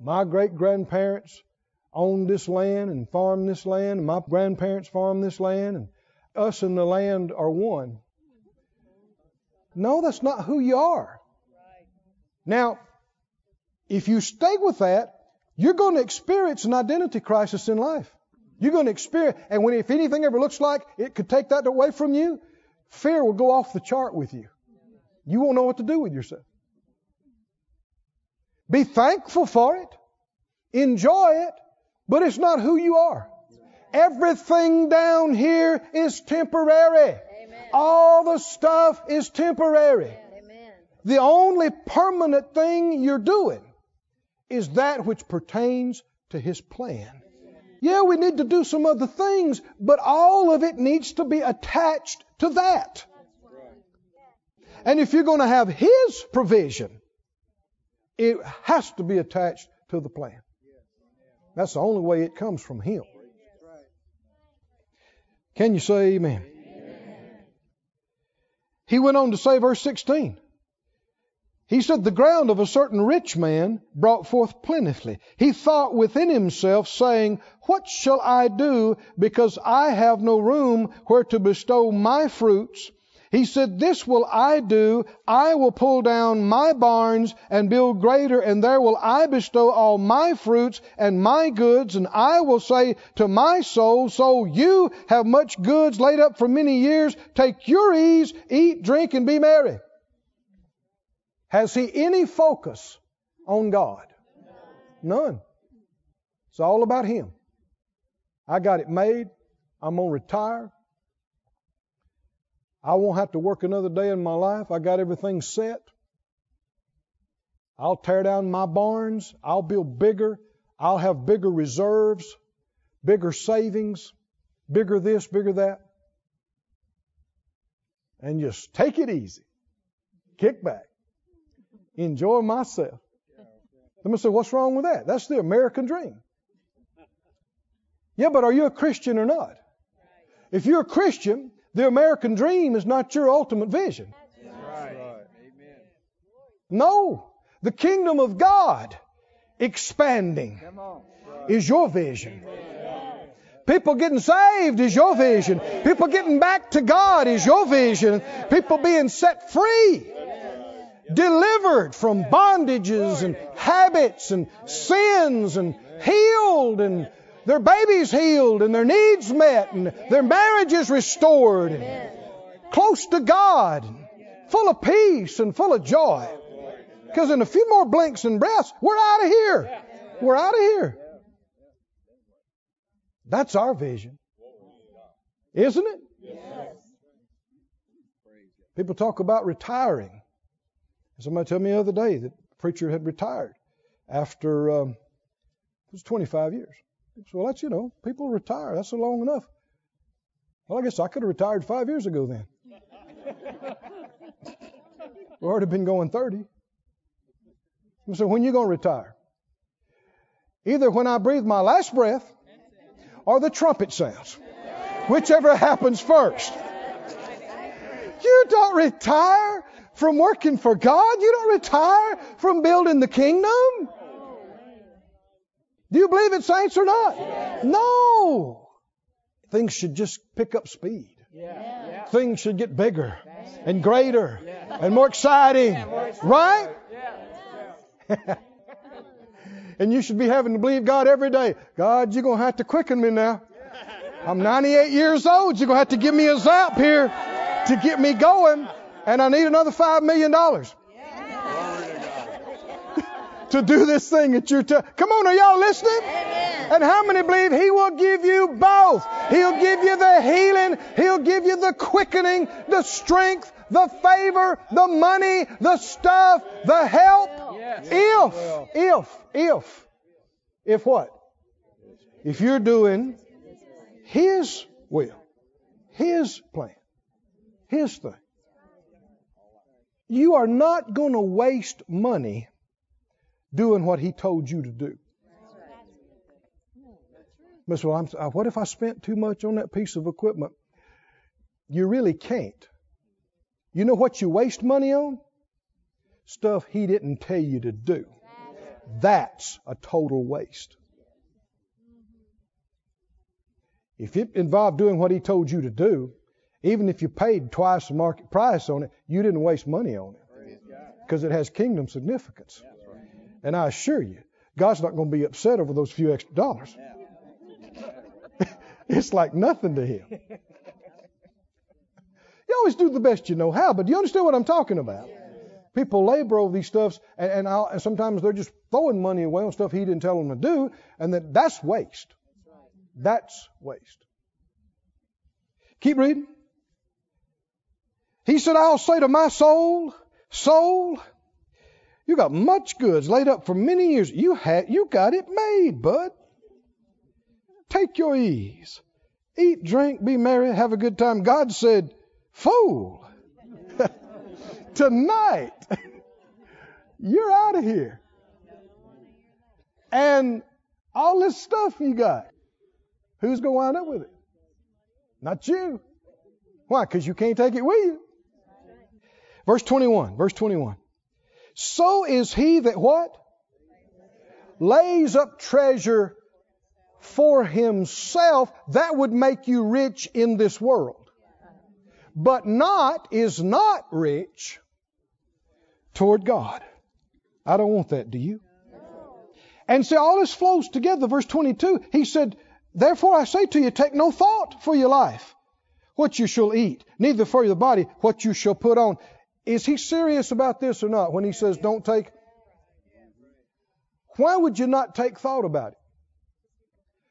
My great-grandparents owned this land and farmed this land, and my grandparents farmed this land, and us and the land are one. No, that's not who you are. Now, if you stay with that, you're going to experience an identity crisis in life. You're going to experience, and when if anything ever looks like it could take that away from you, fear will go off the chart with you. You won't know what to do with yourself. Be thankful for it. Enjoy it. But it's not who you are. Everything down here is temporary. Amen. All the stuff is temporary. Amen. The only permanent thing you're doing is that which pertains to His plan. Yeah, we need to do some other things, but all of it needs to be attached to that. And if you're going to have His provision, it has to be attached to the plan. That's the only way it comes from Him. Can you say amen? Amen. He went on to say, verse 16. He said, the ground of a certain rich man brought forth plentifully. He thought within himself, saying, what shall I do, because I have no room where to bestow my fruits? He said, this will I do. I will pull down my barns and build greater, and there will I bestow all my fruits and my goods. And I will say to my soul, soul, you have much goods laid up for many years. Take your ease, eat, drink, and be merry. Has he any focus on God? None. It's all about him. I got it made. I'm going to retire. I won't have to work another day in my life. I got everything set. I'll tear down my barns. I'll build bigger. I'll have bigger reserves, bigger savings, bigger this, bigger that. And just take it easy. Kick back. Enjoy myself. Let me say, what's wrong with that? That's the American dream. Yeah, but are you a Christian or not? If you're a Christian, the American dream is not your ultimate vision. That's right. Amen. No, the kingdom of God expanding is your vision. Amen. People getting saved is your vision. People getting back to God is your vision. People being set free, delivered from bondages and habits and sins, and healed, and their babies healed, and their needs met, and their marriages restored, and close to God, and full of peace and full of joy. Because in a few more blinks and breaths, we're out of here. We're out of here. That's our vision. Isn't it? People talk about retiring. Somebody told me the other day that the preacher had retired after it was 25 years. So well, that's, people retire. That's long enough. Well, I guess I could have retired 5 years ago then. We've already been going 30. So when are you going to retire? Either when I breathe my last breath or the trumpet sounds. Whichever happens first. You You don't retire from working for God. You don't retire from building the kingdom. Do you believe it, saints, or not? Yes. No. Things should just pick up speed. Yeah. Things should get bigger and greater and more exciting. Right? Yeah. And you should be having to believe God every day. God, you're going to have to quicken me now. I'm 98 years old. You're going to have to give me a zap here to get me going. And I need another $5 million to do this thing at your time. Come on, are y'all listening? Amen. And how many believe He will give you both? He'll give you the healing. He'll give you the quickening, the strength, the favor, the money, the stuff, the help. Yes. If what? If you're doing His will, His plan, His thing. You are not going to waste money doing what He told you to do. But so what if I spent too much on that piece of equipment? You really can't. You know what you waste money on? Stuff He didn't tell you to do. That's a total waste. If it involved doing what He told you to do, even if you paid twice the market price on it, you didn't waste money on it, because it has kingdom significance. And I assure you, God's not going to be upset over those few extra dollars. It's like nothing to Him. You always do the best you know how, but do you understand what I'm talking about? People labor over these stuffs, and sometimes they're just throwing money away on stuff He didn't tell them to do, and that's waste. That's waste. Keep reading. He said, I'll say to my soul, you got much goods laid up for many years. You got it made, bud. Take your ease. Eat, drink, be merry, have a good time. God said, fool, tonight you're out of here. And all this stuff you got, who's going to wind up with it? Not you. Why? Because you can't take it with you. Verse 21. So is he that what? Lays up treasure for himself that would make you rich in this world, but is not rich toward God. I don't want that, do you? And so all this flows together. Verse 22, he said, therefore I say to you, take no thought for your life, what you shall eat, neither for your body, what you shall put on. Is he serious about this or not when he says don't take? Why would you not take thought about it?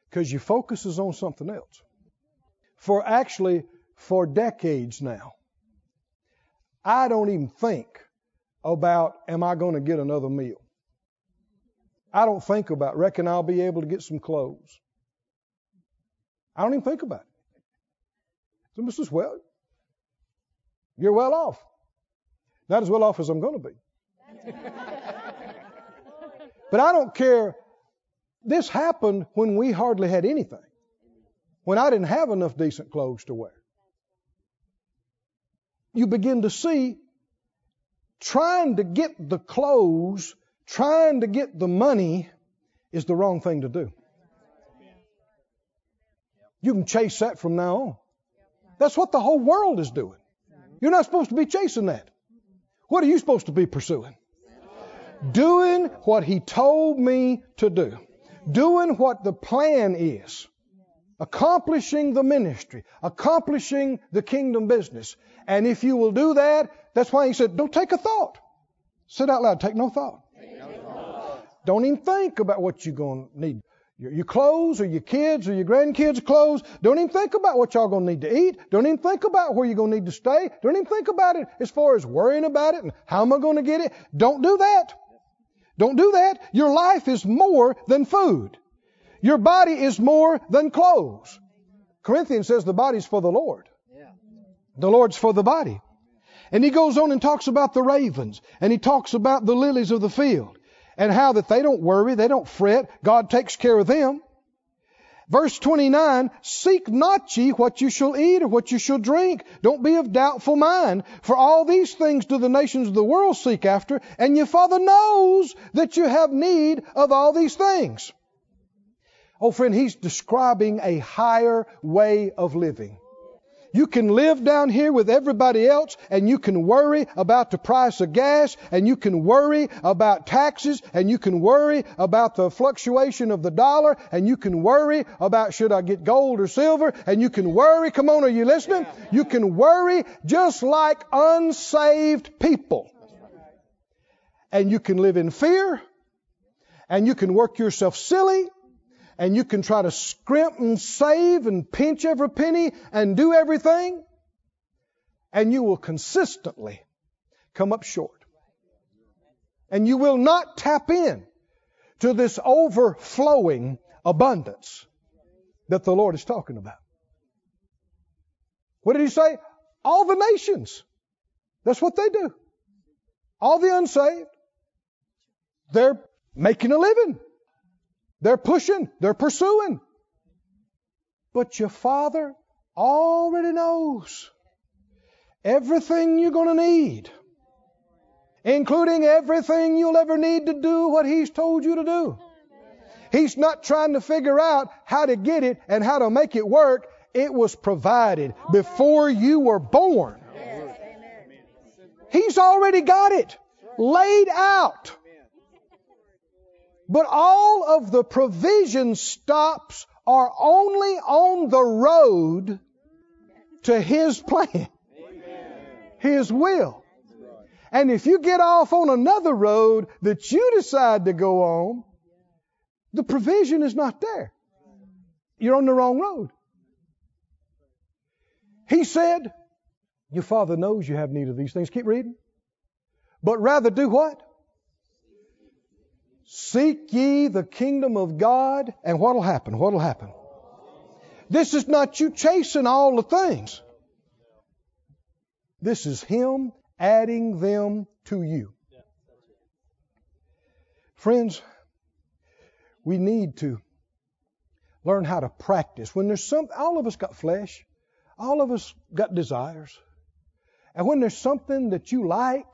Because your focus is on something else. For decades now, I don't even think about, am I going to get another meal? I don't think about, reckon I'll be able to get some clothes. I don't even think about it. So Mrs. Well, you're well off. Not as well off as I'm going to be. But I don't care. This happened when we hardly had anything. When I didn't have enough decent clothes to wear. You begin to see trying to get the clothes, trying to get the money is the wrong thing to do. You can chase that from now on. That's what the whole world is doing. You're not supposed to be chasing that. What are you supposed to be pursuing? Doing what He told me to do. Doing what the plan is. Accomplishing the ministry. Accomplishing the kingdom business. And if you will do that, that's why he said, don't take a thought. Sit out loud, take no thought. Don't even think about what you're going to need. Your clothes or your kids or your grandkids' clothes. Don't even think about what y'all going to need to eat. Don't even think about where you're going to need to stay. Don't even think about it as far as worrying about it and how am I going to get it. Don't do that. Don't do that. Your life is more than food. Your body is more than clothes. Corinthians says the body's for the Lord. The Lord's for the body. And he goes on and talks about the ravens. And he talks about the lilies of the field. And how that they don't worry, they don't fret. God takes care of them. Verse 29, seek not ye what you shall eat or what you shall drink. Don't be of doubtful mind. For all these things do the nations of the world seek after, and your Father knows that you have need of all these things. Oh, friend, he's describing a higher way of living. You can live down here with everybody else, and you can worry about the price of gas, and you can worry about taxes, and you can worry about the fluctuation of the dollar, and you can worry about should I get gold or silver, and you can worry, come on, are you listening? You can worry just like unsaved people. And you can live in fear, and you can work yourself silly, and you can try to scrimp and save and pinch every penny and do everything, and you will consistently come up short. And you will not tap in to this overflowing abundance that the Lord is talking about. What did he say? All the nations. That's what they do. All the unsaved. They're making a living. They're pushing. They're pursuing. But your Father already knows everything you're going to need, including everything you'll ever need to do what He's told you to do. He's not trying to figure out how to get it and how to make it work. It was provided before you were born. He's already got it laid out. But all of the provision stops are only on the road to His plan, His will. And if you get off on another road that you decide to go on, the provision is not there. You're on the wrong road. He said, your Father knows you have need of these things. Keep reading. But rather do what? Seek ye the kingdom of God, and what'll happen? What'll happen? This is not you chasing all the things. This is Him adding them to you. Friends, we need to learn how to practice. When there's something, all of us got flesh, all of us got desires. And when there's something that you like,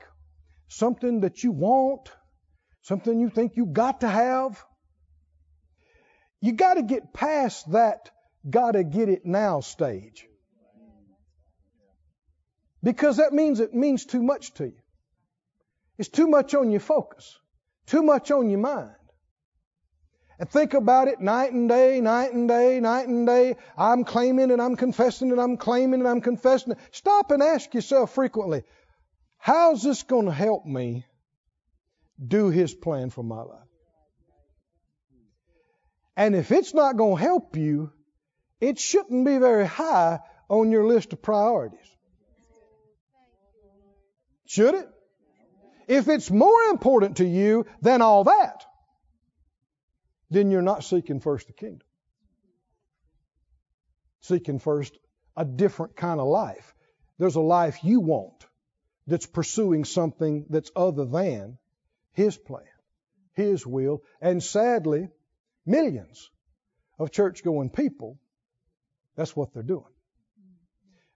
something that you want, something you think you got to have. You got to get past that gotta get it now stage. Because that means it means too much to you. It's too much on your focus. Too much on your mind. And think about it night and day, night and day, night and day. I'm claiming and I'm confessing and I'm claiming and I'm confessing. Stop and ask yourself frequently, how's this going to help me do His plan for my life? And if it's not going to help you, it shouldn't be very high on your list of priorities. Should it? If it's more important to you than all that, then you're not seeking first the kingdom. Seeking first a different kind of life. There's a life you want that's pursuing something that's other than His plan, His will, and sadly, millions of church-going people, that's what they're doing.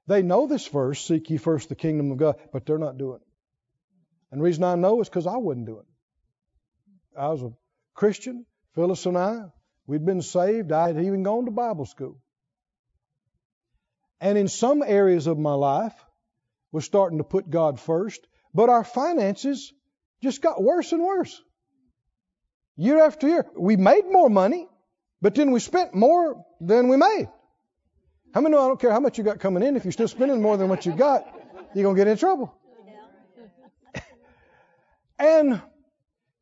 They know this verse, seek ye first the kingdom of God, but they're not doing it. And the reason I know is because I wouldn't do it. I was a Christian, Phyllis and I, we'd been saved, I had even gone to Bible school. And in some areas of my life, we're starting to put God first, but our finances just got worse and worse. Year after year. We made more money, but then we spent more than we made. How many know I don't care how much you got coming in, if you're still spending more than what you got, you're going to get in trouble. And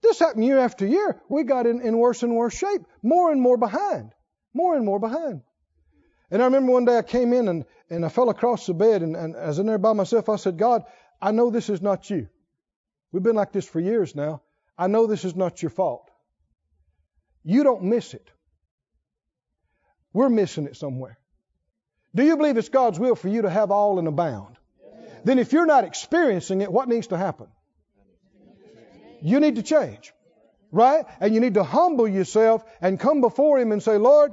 this happened year after year. We got in worse and worse shape, more and more behind, more and more behind. And I remember one day I came in and I fell across the bed and I was in there by myself. I said, God, I know this is not you. We've been like this for years now. I know this is not your fault. You don't miss it. We're missing it somewhere. Do you believe it's God's will for you to have all and abound? Yes. Then if you're not experiencing it, what needs to happen? You need to change, right? And you need to humble yourself and come before Him and say, Lord,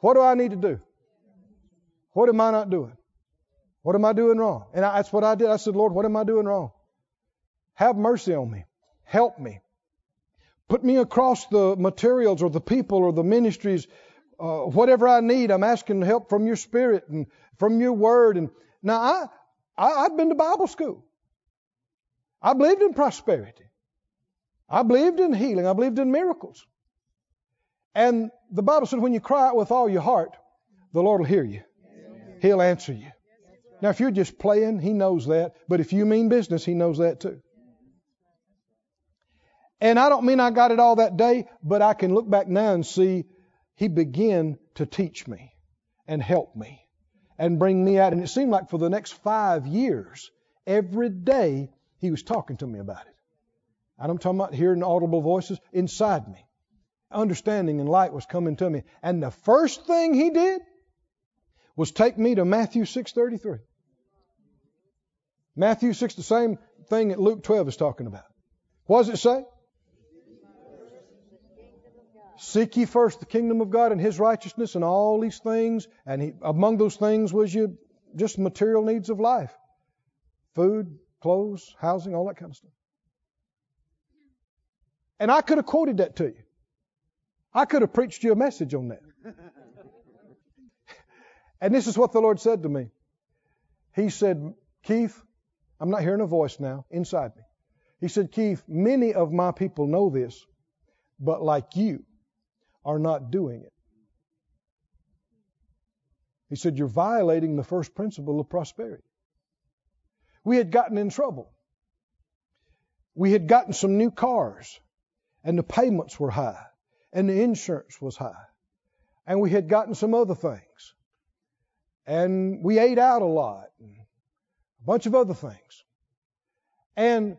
What do I need to do? What am I not doing? What am I doing wrong? And that's what I did. I said, Lord, what am I doing wrong? Have mercy on me. Help me. Put me across the materials or the people or the ministries, whatever I need. I'm asking help from your Spirit and from your Word. And now I've been to Bible school. I believed in prosperity. I believed in healing. I believed in miracles. And the Bible said when you cry out with all your heart, the Lord will hear you. He'll answer you. Now, if you're just playing, He knows that. But if you mean business, He knows that too. And I don't mean I got it all that day, but I can look back now and see He began to teach me and help me and bring me out. And it seemed like for the next 5 years, every day He was talking to me about it. And I'm talking about hearing audible voices inside me. Understanding and light was coming to me. And the first thing He did was take me to Matthew 6:33. Matthew 6, the same thing that Luke 12 is talking about. What does it say? Seek ye first the kingdom of God and His righteousness and all these things. And among those things was just material needs of life. Food, clothes, housing, all that kind of stuff. And I could have quoted that to you. I could have preached you a message on that. And this is what the Lord said to me. He said, Keith, I'm not hearing a voice now inside me. He said, Keith, many of my people know this, but like you are not doing it. He said, you're violating the first principle of prosperity. We had gotten in trouble. We had gotten some new cars, and the payments were high, and the insurance was high, and we had gotten some other things, and we ate out a lot, and a bunch of other things. And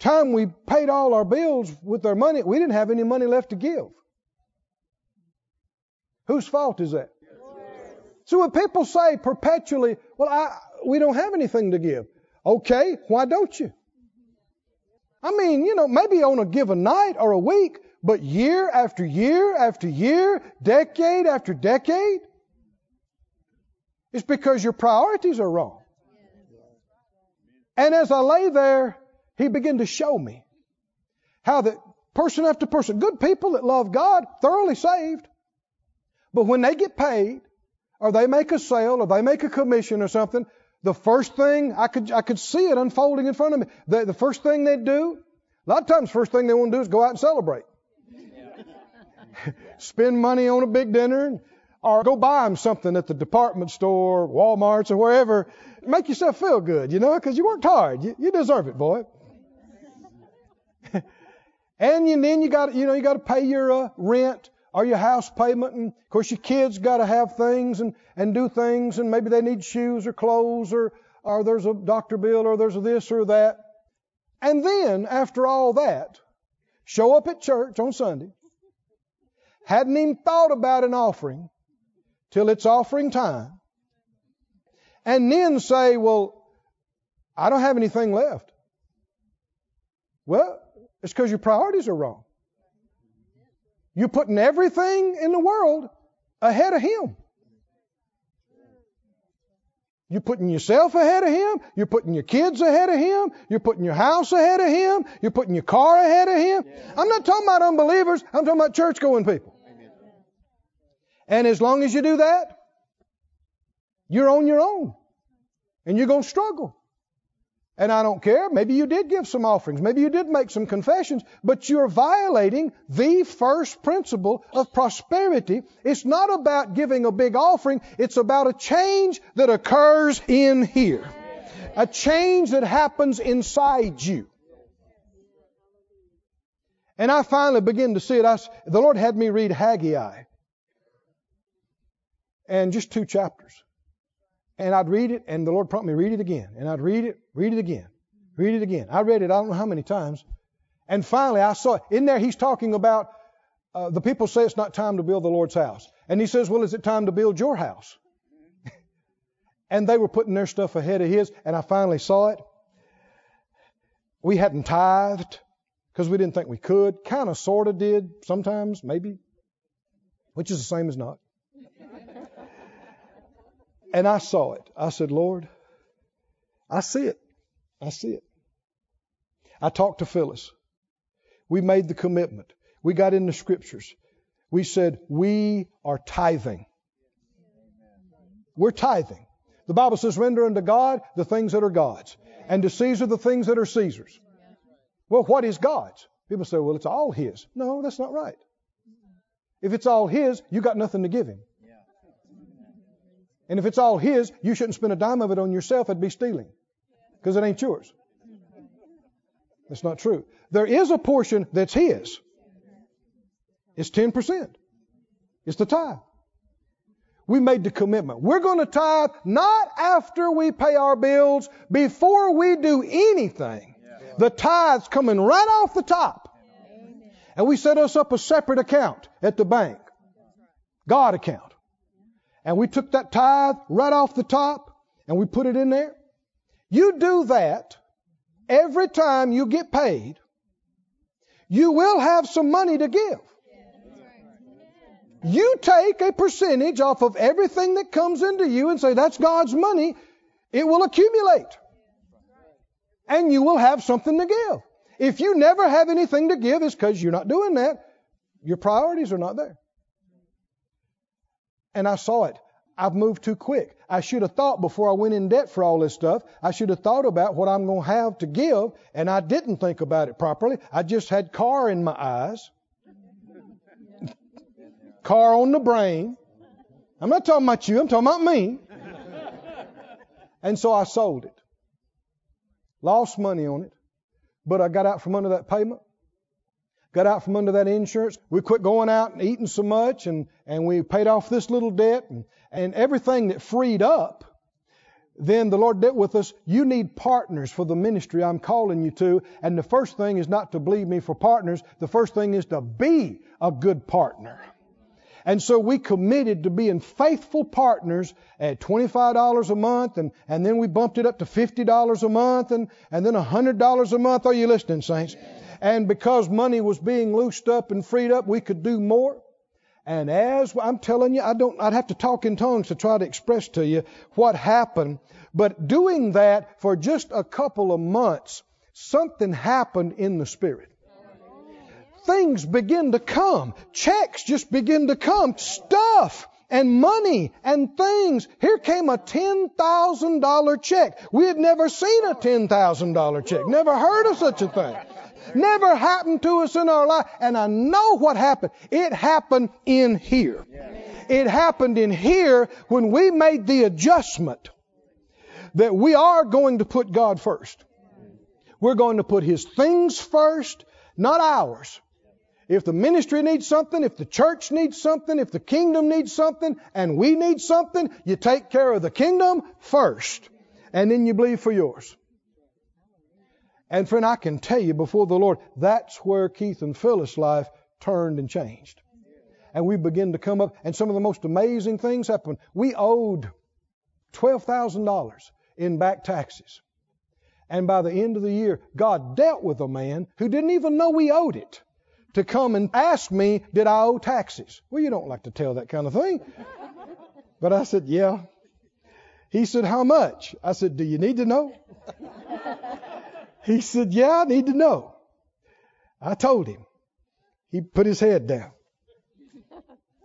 time we paid all our bills with our money, we didn't have any money left to give. Whose fault is that? So when people say perpetually, well, we don't have anything to give. Okay, why don't you? I mean, maybe on a given night or a week, but year after year after year, decade after decade, it's because your priorities are wrong. And as I lay there, He began to show me how that person after person, good people that love God, thoroughly saved, but when they get paid, or they make a sale, or they make a commission or something, the first thing, I could see it unfolding in front of me. The first thing they do, a lot of times the first thing they want to do is go out and celebrate. Spend money on a big dinner, or go buy them something at the department store, Walmart's or wherever. Make yourself feel good, because you worked hard. You deserve it, boy. And then you got to pay your rent or your house payment, and of course your kids got to have things and do things, and maybe they need shoes or clothes or there's a doctor bill or there's a this or that. And then after all that, show up at church on Sunday, hadn't even thought about an offering till it's offering time, and then say, well, I don't have anything left. Well, it's because your priorities are wrong. You're putting everything in the world ahead of Him. You're putting yourself ahead of Him. You're putting your kids ahead of Him. You're putting your house ahead of Him. You're putting your car ahead of Him. Yeah. I'm not talking about unbelievers. I'm talking about church-going people. Amen. And as long as you do that, you're on your own. And you're going to struggle. And I don't care, maybe you did give some offerings, maybe you did make some confessions, but you're violating the first principle of prosperity. It's not about giving a big offering, it's about a change that occurs in here. A change that happens inside you. And I finally began to see it. The Lord had me read Haggai. And just 2 chapters. And I'd read it, and the Lord prompted me, read it again. And I'd read it again, read it again. I read it, I don't know how many times. And finally, I saw it. In there, he's talking about the people say it's not time to build the Lord's house. And he says, well, is it time to build your house? And they were putting their stuff ahead of his, and I finally saw it. We hadn't tithed because we didn't think we could. Kind of, sort of did sometimes, maybe, which is the same as not. And I saw it. I said, Lord, I see it. I see it. I talked to Phyllis. We made the commitment. We got in the scriptures. We said, we are tithing. We're tithing. The Bible says, render unto God the things that are God's, and to Caesar the things that are Caesar's. Well, what is God's? People say, well, it's all His. No, that's not right. If it's all His, you got nothing to give Him. And if it's all His, you shouldn't spend a dime of it on yourself. It'd be stealing, because it ain't yours. That's not true. There is a portion that's His. It's 10%. It's the tithe. We made the commitment. We're going to tithe not after we pay our bills, before we do anything. The tithe's coming right off the top. And we set us up a separate account at the bank, God account. And we took that tithe right off the top and we put it in there. You do that every time you get paid, you will have some money to give. You take a percentage off of everything that comes into you and say, that's God's money. It will accumulate. And you will have something to give. If you never have anything to give, it's because you're not doing that. Your priorities are not there. And I saw it. I've moved too quick. I should have thought before I went in debt for all this stuff. I should have thought about what I'm going to have to give. And I didn't think about it properly. I just had car in my eyes. Car on the brain. I'm not talking about you. I'm talking about me. And so I sold it. Lost money on it. But I got out from under that payment, got out from under that insurance. We quit going out and eating so much, and we paid off this little debt, and everything that freed up. Then the Lord dealt with us. You need partners for the ministry I'm calling you to. And the first thing is not to believe me for partners. The first thing is to be a good partner. And so we committed to being faithful partners at $25 a month, and then we bumped it up to $50 a month, and then $100 a month. Are you listening, saints? And because money was being loosed up and freed up, we could do more. And as I'm telling you, I'd have to talk in tongues to try to express to you what happened. But doing that for just a couple of months, something happened in the spirit. Things begin to come. Checks just begin to come. Stuff and money and things. Here came a $10,000 check. We had never seen a $10,000 check. Never heard of such a thing. Never happened to us in our life. And I know what happened. It happened in here. It happened in here when we made the adjustment that we are going to put God first. We're going to put His things first, not ours. If the ministry needs something, if the church needs something, if the kingdom needs something, and we need something, you take care of the kingdom first, and then you believe for yours. And friend, I can tell you before the Lord, that's where Keith and Phyllis' life turned and changed. And we begin to come up, and some of the most amazing things happened. We owed $12,000 in back taxes. And by the end of the year, God dealt with a man who didn't even know we owed it, to come and ask me, did I owe taxes? Well, you don't like to tell that kind of thing. But I said, yeah. He said, how much? I said, do you need to know? He said, yeah, I need to know. I told him. He put his head down.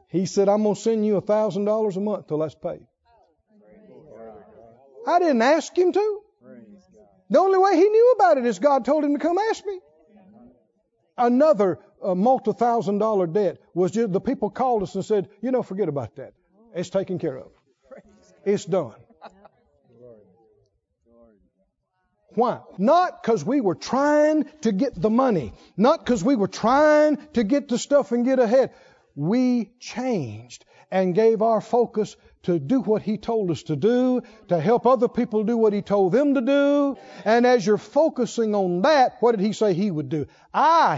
He said, I'm going to send you $1,000 a month till that's paid. I didn't ask him to. The only way he knew about it is God told him to come ask me. Another multi-thousand-dollar debt was just the people called us and said, you know, forget about that. It's taken care of. It's done. Why? Not because we were trying to get the money. Not because we were trying to get the stuff and get ahead. We changed and gave our focus to do what He told us to do, to help other people do what He told them to do. And as you're focusing on that, what did He say He would do?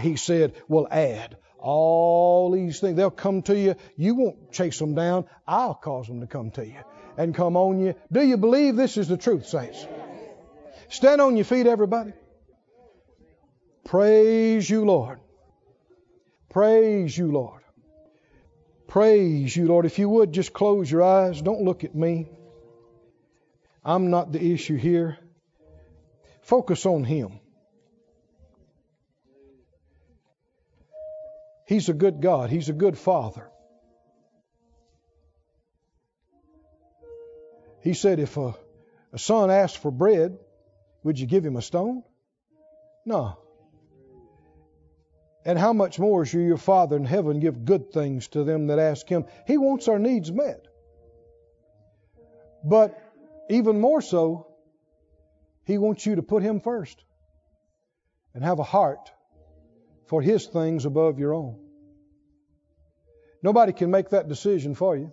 He said, will add all these things. They'll come to you. You won't chase them down. I'll cause them to come to you and come on you. Do you believe this is the truth, saints? Stand on your feet, everybody. Praise you, Lord. Praise you, Lord. Praise you, Lord. If you would, just close your eyes. Don't look at me. I'm not the issue here. Focus on Him. He's a good God. He's a good Father. He said, if a son asked for bread, would you give him a stone? No. And how much more is your Father in heaven give good things to them that ask Him? He wants our needs met. But even more so, He wants you to put Him first and have a heart for His things above your own. Nobody can make that decision for you.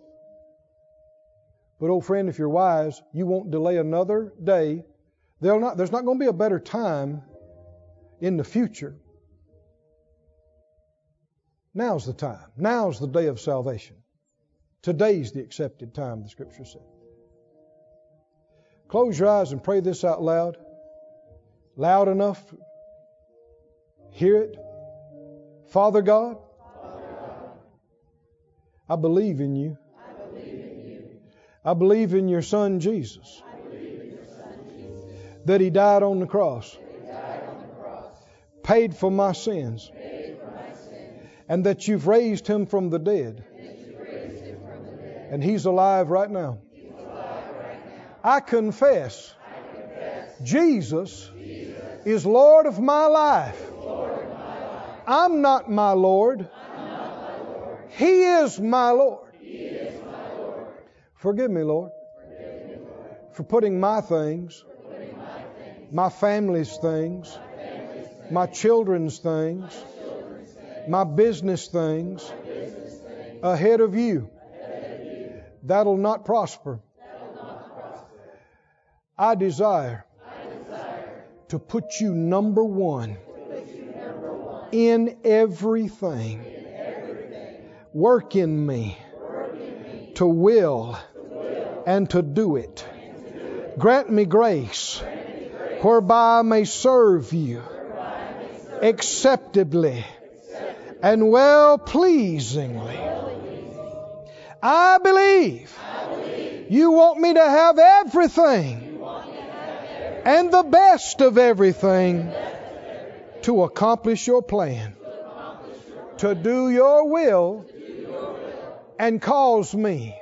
But old friend, if you're wise, you won't delay another day. There's not going to be a better time in the future. Now's the time. Now's the day of salvation. Today's the accepted time, the Scripture said. Close your eyes and pray this out loud. Loud enough. Hear it. Father God, I believe in You. I believe in Your Son Jesus. That He died on the cross. Paid for my sins. And that You've raised Him from the dead. And He's alive right now. I confess Jesus is Lord of my life. I'm not my Lord. He is my Lord. Forgive me, Lord, for putting my things, my family's things, my children's things, my business things ahead of You. That'll not prosper. I desire to put You number one in everything. Work in me to will and to do it. Grant me grace whereby I may serve You acceptably and well pleasingly. I believe You want me to have everything and the best of everything to accomplish Your plan, to do Your will, and cause me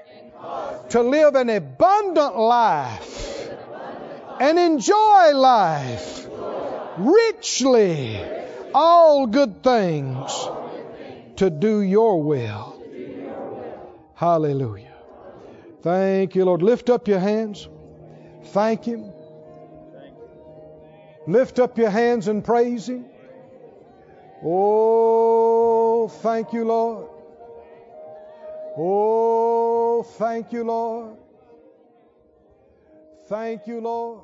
to live an abundant life and enjoy life richly, all good things, to do Your will. Hallelujah. Thank You, Lord. Lift up your hands. Thank Him. Lift up your hands and praise Him. Oh, thank You, Lord. Oh, thank You, Lord. Thank You, Lord.